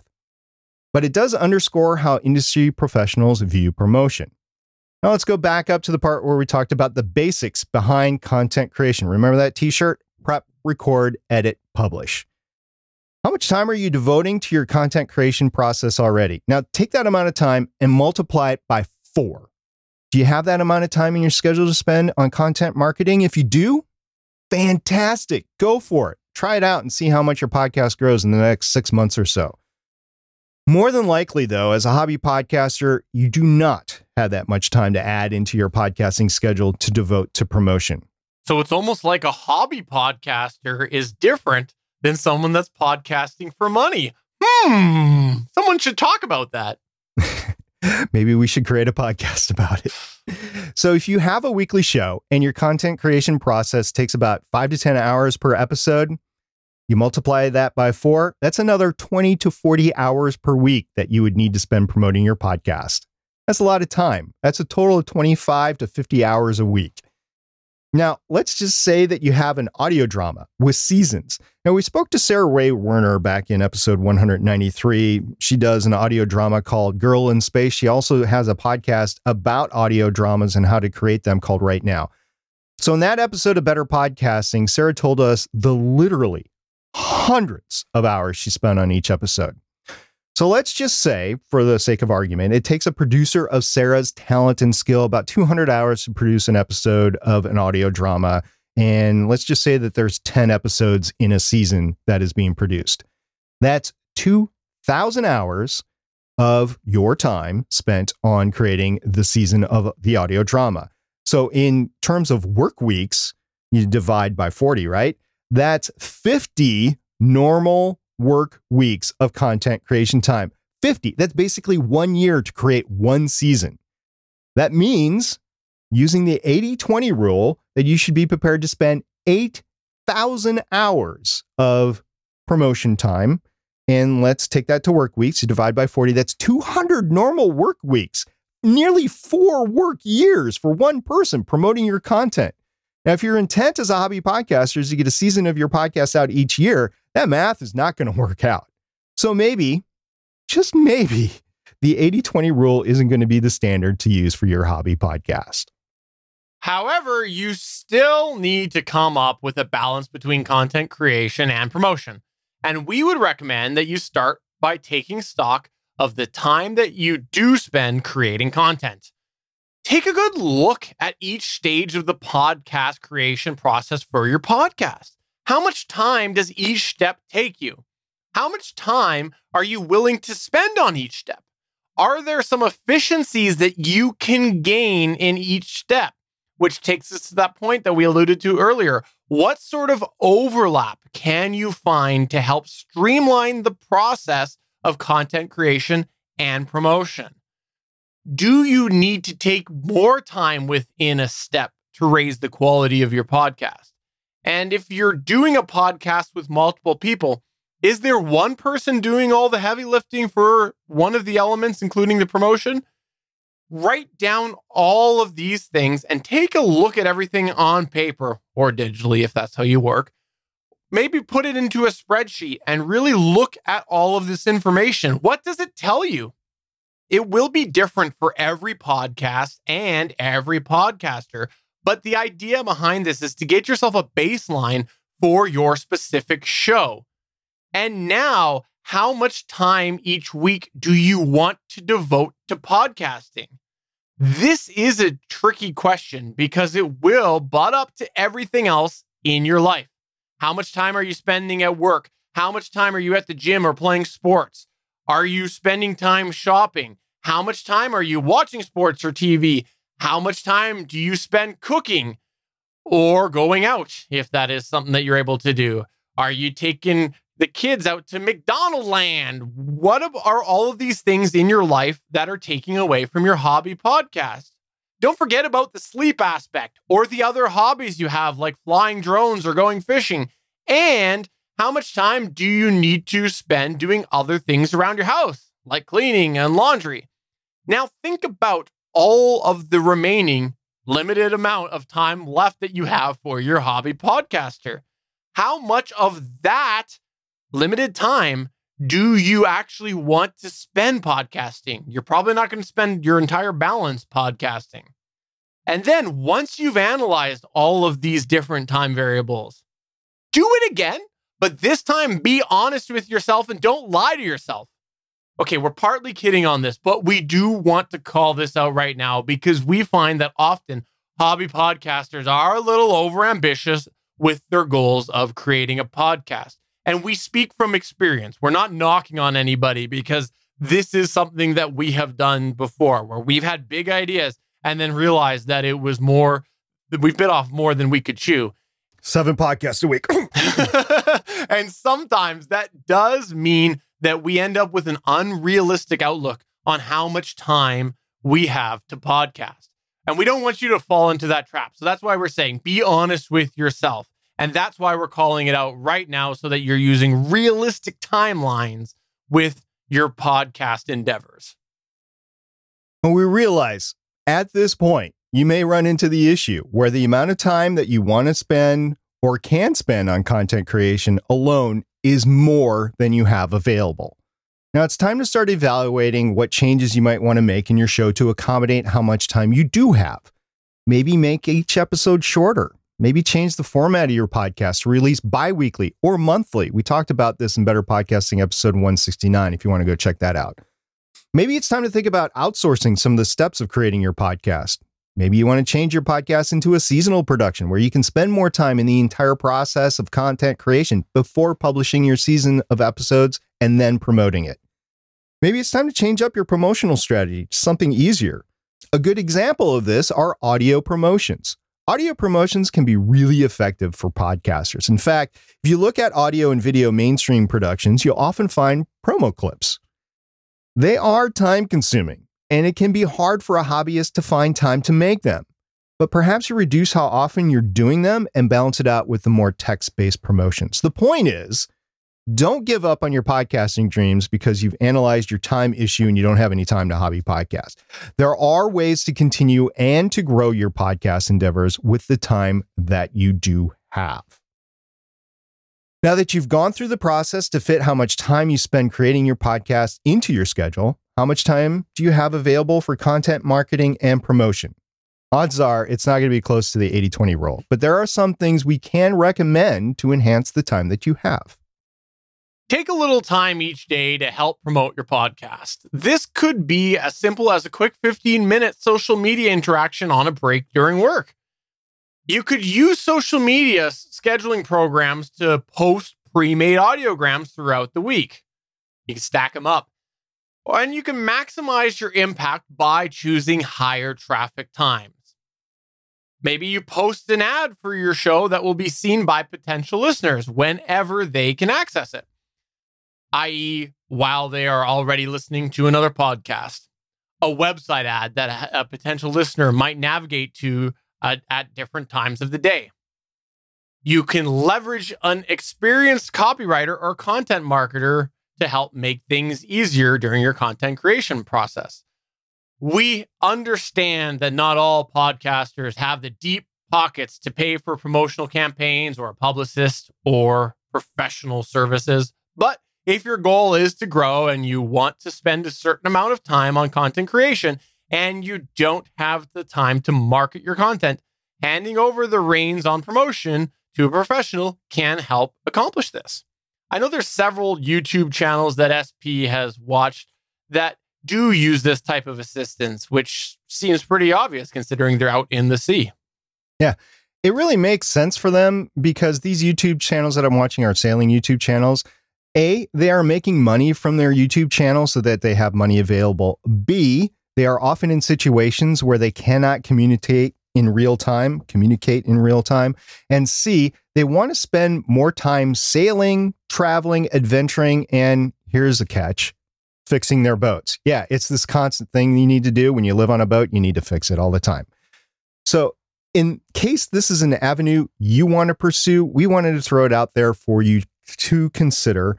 But it does underscore how industry professionals view promotion. Now let's go back up to the part where we talked about the basics behind content creation. Remember that t-shirt? Prep, record, edit, publish. How much time are you devoting to your content creation process already? Now take that amount of time and multiply it by 4. Do you have that amount of time in your schedule to spend on content marketing? If you do, fantastic. Go for it. Try it out and see how much your podcast grows in the next 6 months or so. More than likely, though, as a hobby podcaster, you do not have that much time to add into your podcasting schedule to devote to promotion. So it's almost like a hobby podcaster is different than someone that's podcasting for money. Someone should talk about that. Maybe we should create a podcast about it. So if you have a weekly show and your content creation process takes about 5 to 10 hours per episode, you multiply that by 4, that's another 20 to 40 hours per week that you would need to spend promoting your podcast. That's a lot of time. That's a total of 25 to 50 hours a week. Now, let's just say that you have an audio drama with seasons. Now, we spoke to Sarah Ray Werner back in episode 193. She does an audio drama called Girl in Space. She also has a podcast about audio dramas and how to create them called Right Now. So in that episode of Better Podcasting, Sarah told us the literally hundreds of hours she spent on each episode. So let's just say, for the sake of argument, it takes a producer of Sarah's talent and skill about 200 hours to produce an episode of an audio drama. And let's just say that there's 10 episodes in a season that is being produced. That's 2,000 hours of your time spent on creating the season of the audio drama. So in terms of work weeks, you divide by 40, right? That's 50 normal work weeks of content creation time. 50. That's basically 1 year to create one season. That means, using the 80-20 rule, that you should be prepared to spend 8,000 hours of promotion time. And let's take that to work weeks. You divide by 40. That's 200 normal work weeks. Nearly 4 work years for one person promoting your content. Now, if your intent as a hobby podcaster is to get a season of your podcast out each year, that math is not going to work out. So maybe, just maybe, the 80-20 rule isn't going to be the standard to use for your hobby podcast. However, you still need to come up with a balance between content creation and promotion. And we would recommend that you start by taking stock of the time that you do spend creating content. Take a good look at each stage of the podcast creation process for your podcast. How much time does each step take you? How much time are you willing to spend on each step? Are there some efficiencies that you can gain in each step? Which takes us to that point that we alluded to earlier. What sort of overlap can you find to help streamline the process of content creation and promotion? Do you need to take more time within a step to raise the quality of your podcast? And if you're doing a podcast with multiple people, Is there one person doing all the heavy lifting for one of the elements, including the promotion? Write down all of these things and take a look at everything on paper or digitally, if that's how you work. Maybe put it into a spreadsheet and really look at all of this information. What does it tell you? It will be different for every podcast and every podcaster. But the idea behind this is to get yourself a baseline for your specific show. And now, how much time each week do you want to devote to podcasting? This is a tricky question because it will butt up to everything else in your life. How much time are you spending at work? How much time are you at the gym or playing sports? Are you spending time shopping? How much time are you watching sports or TV? How much time do you spend cooking or going out, if that is something that you're able to do? Are you taking the kids out to McDonald Land? What are all of these things in your life that are taking away from your hobby podcast? Don't forget about the sleep aspect or the other hobbies you have, like flying drones or going fishing. And how much time do you need to spend doing other things around your house, like cleaning and laundry? Now think about all of the remaining limited amount of time left that you have for your hobby podcaster. How much of that limited time do you actually want to spend podcasting? You're probably not going to spend your entire balance podcasting. And then once you've analyzed all of these different time variables, do it again, but this time be honest with yourself and don't lie to yourself. Okay, we're partly kidding on this, but we do want to call this out right now because we find that often hobby podcasters are a little overambitious with their goals of creating a podcast. And we speak from experience. We're not knocking on anybody because this is something that we have done before where we've had big ideas and then realized that it was more, that we've bit off more than we could chew. 7 podcasts a week. And sometimes that does mean that we end up with an unrealistic outlook on how much time we have to podcast. And we don't want you to fall into that trap. So that's why we're saying be honest with yourself. And that's why we're calling it out right now so that you're using realistic timelines with your podcast endeavors. But we realize at this point, you may run into the issue where the amount of time that you want to spend or can spend on content creation alone is more than you have available. Now it's time to start evaluating what changes you might want to make in your show to accommodate how much time you do have. Maybe make each episode shorter. Maybe change the format of your podcast to release bi-weekly or monthly. We talked about this in Better Podcasting episode 169 if you want to go check that out. Maybe it's time to think about outsourcing some of the steps of creating your podcast. Maybe you want to change your podcast into a seasonal production where you can spend more time in the entire process of content creation before publishing your season of episodes and then promoting it. Maybe it's time to change up your promotional strategy to something easier. A good example of this are audio promotions. Audio promotions can be really effective for podcasters. In fact, if you look at audio and video mainstream productions, you'll often find promo clips. They are time-consuming, and it can be hard for a hobbyist to find time to make them. But perhaps you reduce how often you're doing them and balance it out with the more text-based promotions. The point is, don't give up on your podcasting dreams because you've analyzed your time issue and you don't have any time to hobby podcast. There are ways to continue and to grow your podcast endeavors with the time that you do have. Now that you've gone through the process to fit how much time you spend creating your podcast into your schedule, how much time do you have available for content marketing and promotion? Odds are it's not going to be close to the 80-20 rule, but there are some things we can recommend to enhance the time that you have. Take a little time each day to help promote your podcast. This could be as simple as a quick 15-minute social media interaction on a break during work. You could use social media scheduling programs to post pre-made audiograms throughout the week. You can stack them up. And you can maximize your impact by choosing higher traffic times. Maybe you post an ad for your show that will be seen by potential listeners whenever they can access it, i.e., while they are already listening to another podcast. A website ad that a potential listener might navigate to at different times of the day. You can leverage an experienced copywriter or content marketer to help make things easier during your content creation process. We understand that not all podcasters have the deep pockets to pay for promotional campaigns or a publicist or professional services. But if your goal is to grow and you want to spend a certain amount of time on content creation and you don't have the time to market your content, handing over the reins on promotion to a professional can help accomplish this. I know there's several YouTube channels that SP has watched that do use this type of assistance, which seems pretty obvious considering they're out in the sea. Yeah, it really makes sense for them because these YouTube channels that I'm watching are sailing YouTube channels. A, they are making money from their YouTube channel so that they have money available. B, they are often in situations where they cannot communicate in real time. And C, they want to spend more time sailing, traveling, adventuring, and here's the catch, fixing their boats. Yeah, it's this constant thing you need to do when you live on a boat. You need to fix it all the time. So in case this is an avenue you want to pursue, we wanted to throw it out there for you to consider.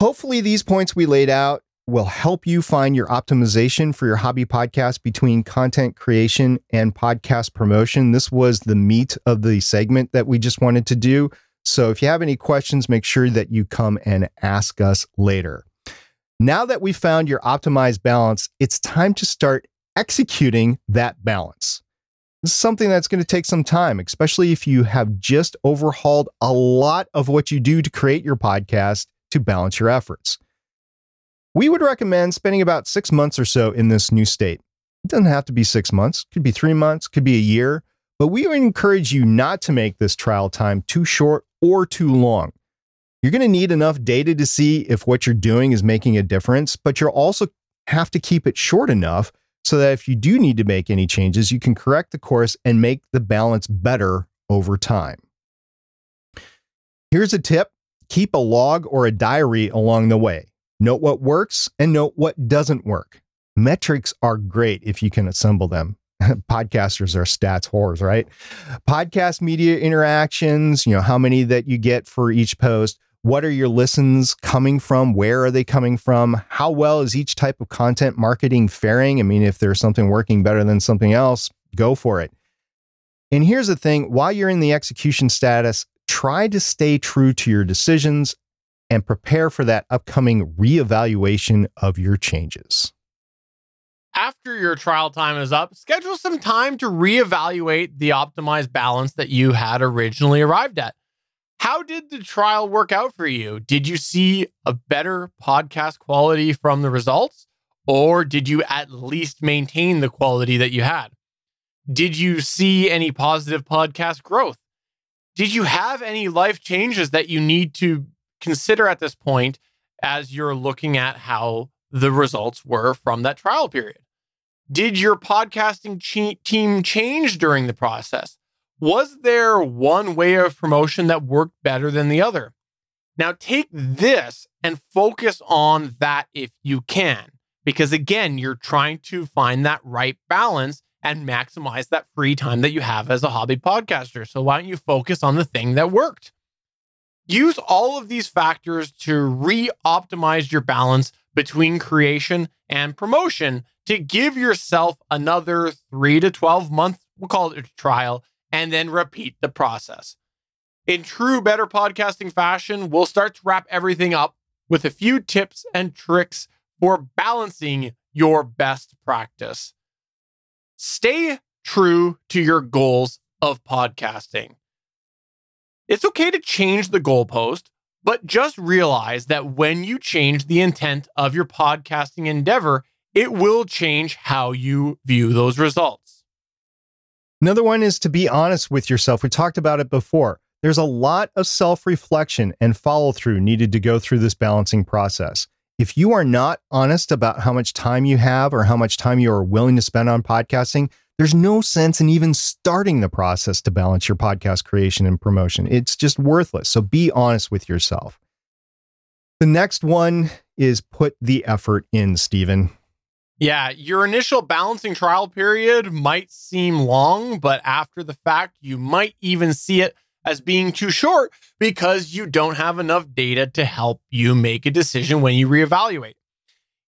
Hopefully these points we laid out will help you find your optimization for your hobby podcast between content creation and podcast promotion. This was the meat of the segment that we just wanted to do. So if you have any questions, make sure that you come and ask us later. Now that we've found your optimized balance, it's time to start executing that balance. This is something that's going to take some time, especially if you have just overhauled a lot of what you do to create your podcast to balance your efforts. We would recommend spending about 6 months or so in this new state. It doesn't have to be 6 months, could be 3 months, could be a year, but we would encourage you not to make this trial time too short or too long. You're going to need enough data to see if what you're doing is making a difference, but you'll also have to keep it short enough so that if you do need to make any changes, you can correct the course and make the balance better over time. Here's a tip. Keep a log or a diary along the way. Note what works and note what doesn't work. Metrics are great if you can assemble them. Podcasters are stats whores, right? Podcast media interactions, how many that you get for each post. What are your listens coming from? Where are they coming from? How well is each type of content marketing faring? I mean, if there's something working better than something else, go for it. And here's the thing, while you're in the execution status, try to stay true to your decisions and prepare for that upcoming reevaluation of your changes. After your trial time is up, schedule some time to reevaluate the optimized balance that you had originally arrived at. How did the trial work out for you? Did you see a better podcast quality from the results? Or did you at least maintain the quality that you had? Did you see any positive podcast growth? Did you have any life changes that you need to consider at this point as you're looking at how the results were from that trial period? Did your podcasting team change during the process? Was there one way of promotion that worked better than the other? Now take this and focus on that if you can, because again, you're trying to find that right balance and maximize that free time that you have as a hobby podcaster. So why don't you focus on the thing that worked? Use all of these factors to re-optimize your balance between creation and promotion to give yourself another 3 to 12 months, we'll call it a trial, and then repeat the process. In true Better Podcasting fashion, we'll start to wrap everything up with a few tips and tricks for balancing your best practice. Stay true to your goals of podcasting. It's okay to change the goalpost, but just realize that when you change the intent of your podcasting endeavor, it will change how you view those results. Another one is to be honest with yourself. We talked about it before. There's a lot of self-reflection and follow-through needed to go through this balancing process. If you are not honest about how much time you have or how much time you are willing to spend on podcasting, there's no sense in even starting the process to balance your podcast creation and promotion. It's just worthless. So be honest with yourself. The next one is put the effort in, Stephen. Yeah, your initial balancing trial period might seem long, but after the fact, you might even see it as being too short because you don't have enough data to help you make a decision when you reevaluate.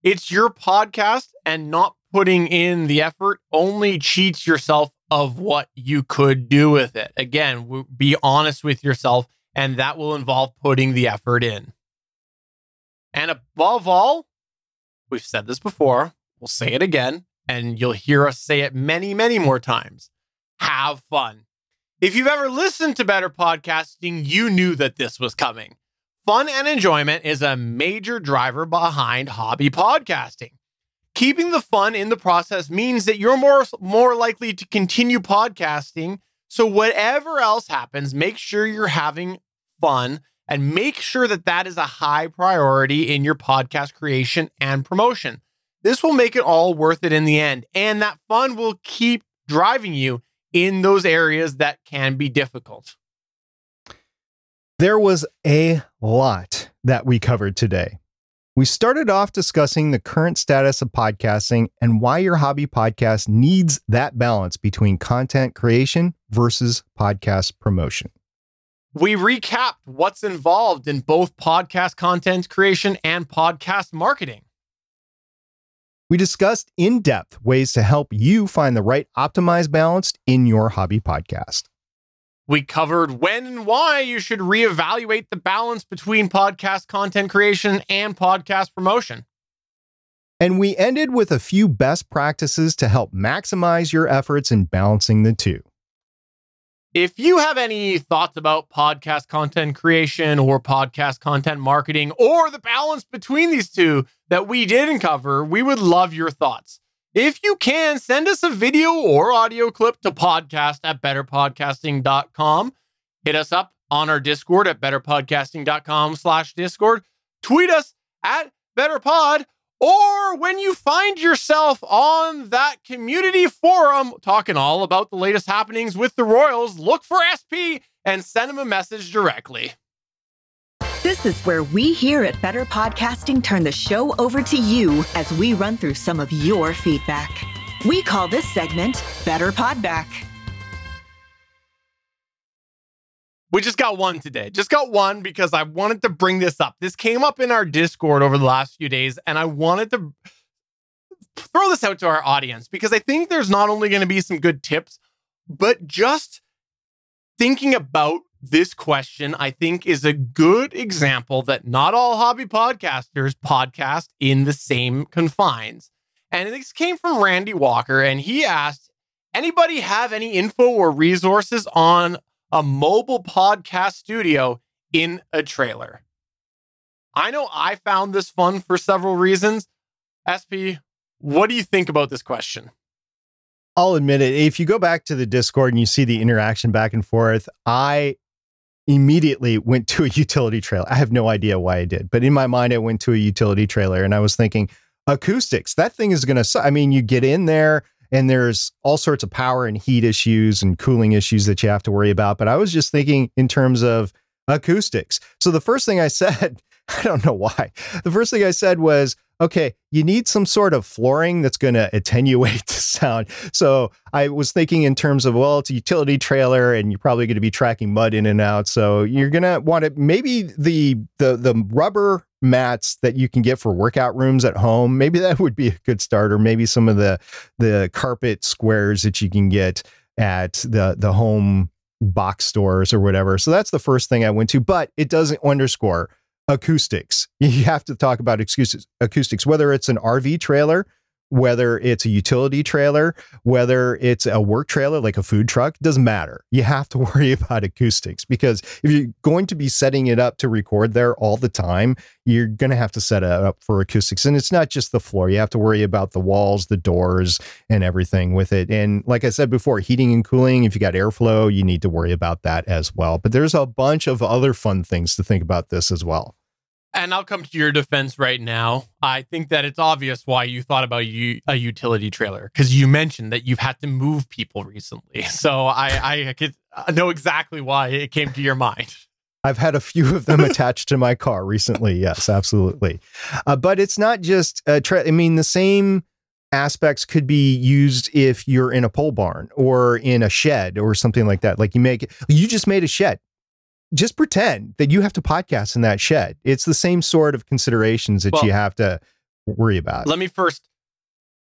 It's your podcast, and not putting in the effort only cheats yourself of what you could do with it. Again, be honest with yourself, and that will involve putting the effort in. And above all, we've said this before, we'll say it again, and you'll hear us say it many, many more times. Have fun. If you've ever listened to Better Podcasting, you knew that this was coming. Fun and enjoyment is a major driver behind hobby podcasting. Keeping the fun in the process means that you're more likely to continue podcasting. So whatever else happens, make sure you're having fun and make sure that that is a high priority in your podcast creation and promotion. This will make it all worth it in the end. And that fun will keep driving you in those areas that can be difficult. There was a lot that we covered today. We started off discussing the current status of podcasting and why your hobby podcast needs that balance between content creation versus podcast promotion. We recapped what's involved in both podcast content creation and podcast marketing. We discussed in depth ways to help you find the right optimized balance in your hobby podcast. We covered when and why you should reevaluate the balance between podcast content creation and podcast promotion. And we ended with a few best practices to help maximize your efforts in balancing the two. If you have any thoughts about podcast content creation or podcast content marketing or the balance between these two that we didn't cover, we would love your thoughts. If you can, send us a video or audio clip to podcast@betterpodcasting.com. Hit us up on our Discord at betterpodcasting.com/Discord. Tweet us at BetterPod. Or when you find yourself on that community forum talking all about the latest happenings with the Royals, look for SP and send him a message directly. This is where we here at Better Podcasting turn the show over to you as we run through some of your feedback. We call this segment Better Podback. We just got one today. Just got one because I wanted to bring this up. This came up in our Discord over the last few days, and I wanted to throw this out to our audience because I think there's not only going to be some good tips, but just thinking about this question, I think, is a good example that not all hobby podcasters podcast in the same confines. And this came from Randy Walker, and he asked, anybody have any info or resources on a mobile podcast studio in a trailer? I know I found this fun for several reasons. SP, what do you think about this question? I'll admit it. If you go back to the Discord and you see the interaction back and forth, I immediately went to a utility trailer. I have no idea why I did, but in my mind, I went to a utility trailer and I was thinking, acoustics, that thing is going to, I mean, you get in there, and there's all sorts of power and heat issues and cooling issues that you have to worry about. But I was just thinking in terms of acoustics. So the first thing I said, I don't know why. The first thing I said was, okay, you need some sort of flooring that's going to attenuate the sound. So I was thinking in terms of, well, it's a utility trailer and you're probably going to be tracking mud in and out. So you're going to want to, maybe the rubber mats that you can get for workout rooms at home, maybe that would be a good start, or maybe some of the carpet squares that you can get at the home box stores or whatever. So that's the first thing I went to, but it doesn't underscore acoustics. You have to talk about acoustics, whether it's an RV trailer, whether it's a utility trailer, whether it's a work trailer, like a food truck, doesn't matter. You have to worry about acoustics because if you're going to be setting it up to record there all the time, you're going to have to set it up for acoustics. And it's not just the floor. You have to worry about the walls, the doors, and everything with it. And like I said before, heating and cooling, if you got airflow, you need to worry about that as well. But there's a bunch of other fun things to think about this as well. And I'll come to your defense right now. I think that it's obvious why you thought about a utility trailer, because you mentioned that you've had to move people recently. So I could know exactly why it came to your mind. I've had a few of them attached to my car recently. Yes, absolutely. But it's not just the same aspects could be used if you're in a pole barn or in a shed or something like that. Like you just made a shed. Just pretend that you have to podcast in that shed. It's the same sort of considerations that you have to worry about. Let me first.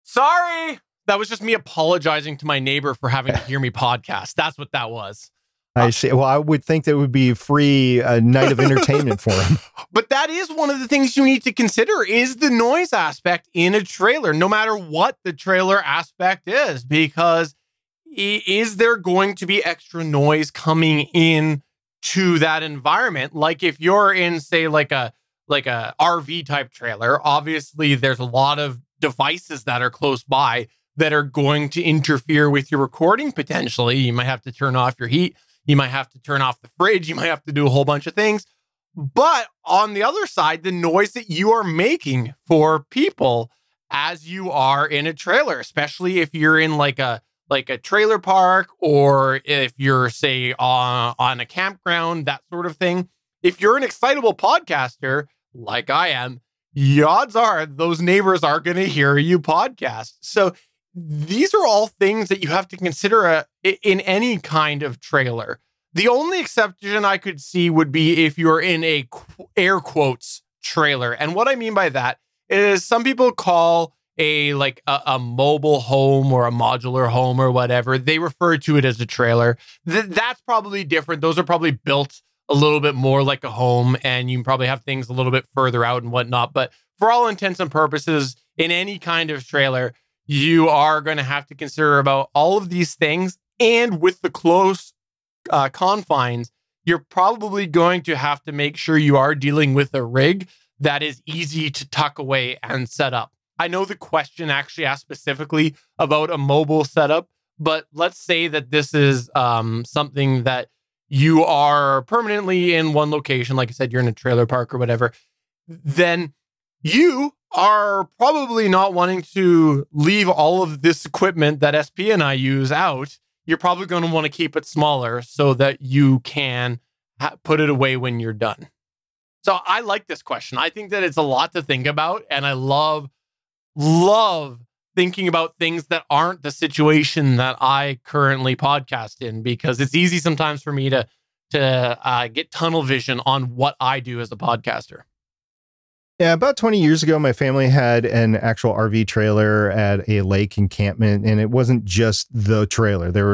Sorry. That was just me apologizing to my neighbor for having to hear me podcast. That's what that was. I see. Well, I would think that would be a free night of entertainment for him. But that is one of the things you need to consider is the noise aspect in a trailer, no matter what the trailer aspect is, because is there going to be extra noise coming in to that environment? Like if you're in, say, like a RV type trailer, obviously there's a lot of devices that are close by that are going to interfere with your recording potentially. You might have to turn off your heat. You might have to turn off the fridge. You might have to do a whole bunch of things. But on the other side, the noise that you are making for people as you are in a trailer, especially if you're in like a trailer park or if you're, say, on a campground, that sort of thing. If you're an excitable podcaster, like I am, the odds are those neighbors are going to hear you podcast. So these are all things that you have to consider in any kind of trailer. The only exception I could see would be if you're in a air quotes trailer. And what I mean by that is some people call a mobile home or a modular home or whatever. They refer to it as a trailer. That's probably different. Those are probably built a little bit more like a home, and you probably have things a little bit further out and whatnot. But for all intents and purposes, in any kind of trailer, you are going to have to consider about all of these things. And with the close confines, you're probably going to have to make sure you are dealing with a rig that is easy to tuck away and set up. I know the question actually asked specifically about a mobile setup, but let's say that this is something that you are permanently in one location. Like I said, you're in a trailer park or whatever. Then you are probably not wanting to leave all of this equipment that SP and I use out. You're probably going to want to keep it smaller so that you can put it away when you're done. So I like this question. I think that it's a lot to think about. And I love thinking about things that aren't the situation that I currently podcast in, because it's easy sometimes for me to get tunnel vision on what I do as a podcaster. Yeah, about 20 years ago, my family had an actual RV trailer at a lake encampment, and it wasn't just the trailer. It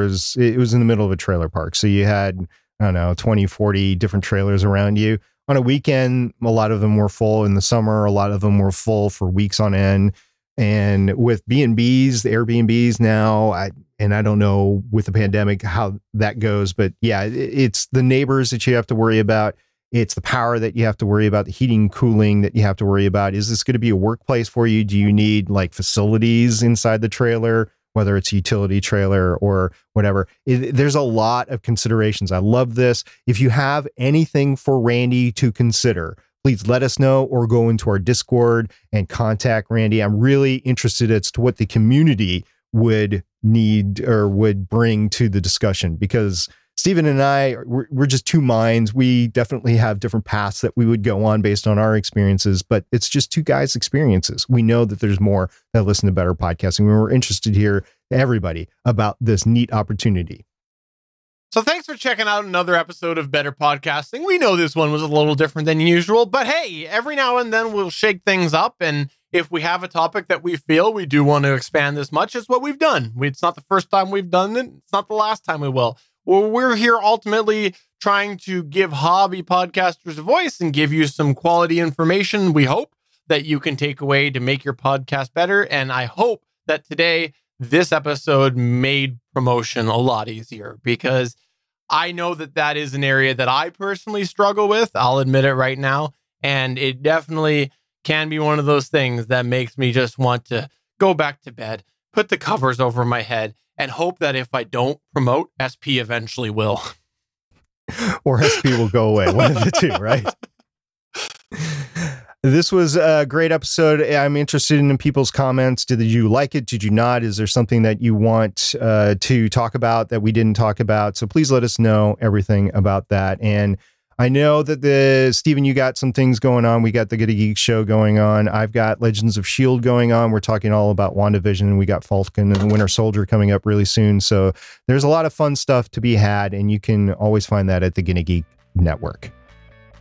was in the middle of a trailer park. So you had, I don't know, 20, 40 different trailers around you. On a weekend, a lot of them were full. In the summer, a lot of them were full for weeks on end. And with B&Bs, the Airbnbs now, and I don't know with the pandemic how that goes, but yeah, it's the neighbors that you have to worry about. It's the power that you have to worry about, the heating, cooling that you have to worry about. Is this going to be a workplace for you? Do you need like facilities inside the trailer, whether it's a utility trailer or whatever? There's a lot of considerations. I love this. If you have anything for Randy to consider, please let us know or go into our Discord and contact Randy. I'm really interested as to what the community would need or would bring to the discussion, because Stephen and I, we're just two minds. We definitely have different paths that we would go on based on our experiences, but it's just two guys' experiences. We know that there's more that listen to Better Podcasting. We're interested to hear everybody about this neat opportunity. So thanks for checking out another episode of Better Podcasting. We know this one was a little different than usual, but hey, every now and then we'll shake things up. And if we have a topic that we feel we do want to expand this much, it's what we've done. It's not the first time we've done it. It's not the last time we will. Well, we're here ultimately trying to give hobby podcasters a voice and give you some quality information we hope that you can take away to make your podcast better. And I hope that today, this episode made promotion a lot easier, because I know that is an area that I personally struggle with. I'll admit it right now. And it definitely can be one of those things that makes me just want to go back to bed, put the covers over my head, and hope that if I don't promote, SP eventually will. Or SP will go away. One of the two, right? This was a great episode. I'm interested in people's comments. Did you like it? Did you not? Is there something that you want to talk about that we didn't talk about? So please let us know everything about that. And I know that Stephen, you got some things going on. We got the Gonna Geek show going on. I've got Legends of S.H.I.E.L.D. going on. We're talking all about WandaVision, and we got Falcon and Winter Soldier coming up really soon. So there's a lot of fun stuff to be had, and you can always find that at the Gonna Geek Network.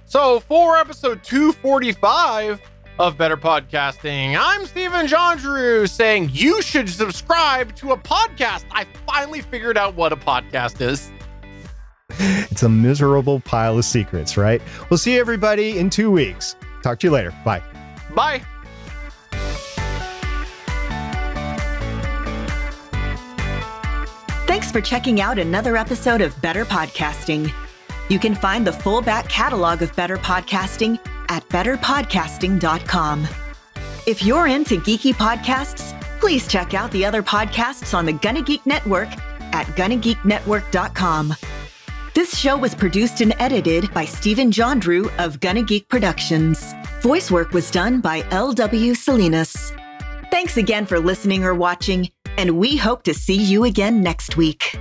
So for episode 245 of Better Podcasting, I'm Stephen John Drew saying you should subscribe to a podcast. I finally figured out what a podcast is. It's a miserable pile of secrets, right? We'll see everybody in 2 weeks. Talk to you later. Bye. Bye. Thanks for checking out another episode of Better Podcasting. You can find the full back catalog of Better Podcasting at betterpodcasting.com. If you're into geeky podcasts, please check out the other podcasts on the Gonna Geek Network at gonnageeknetwork.com. This show was produced and edited by Stephen John Drew of Gonna Geek Productions. Voice work was done by L.W. Salinas. Thanks again for listening or watching, and we hope to see you again next week.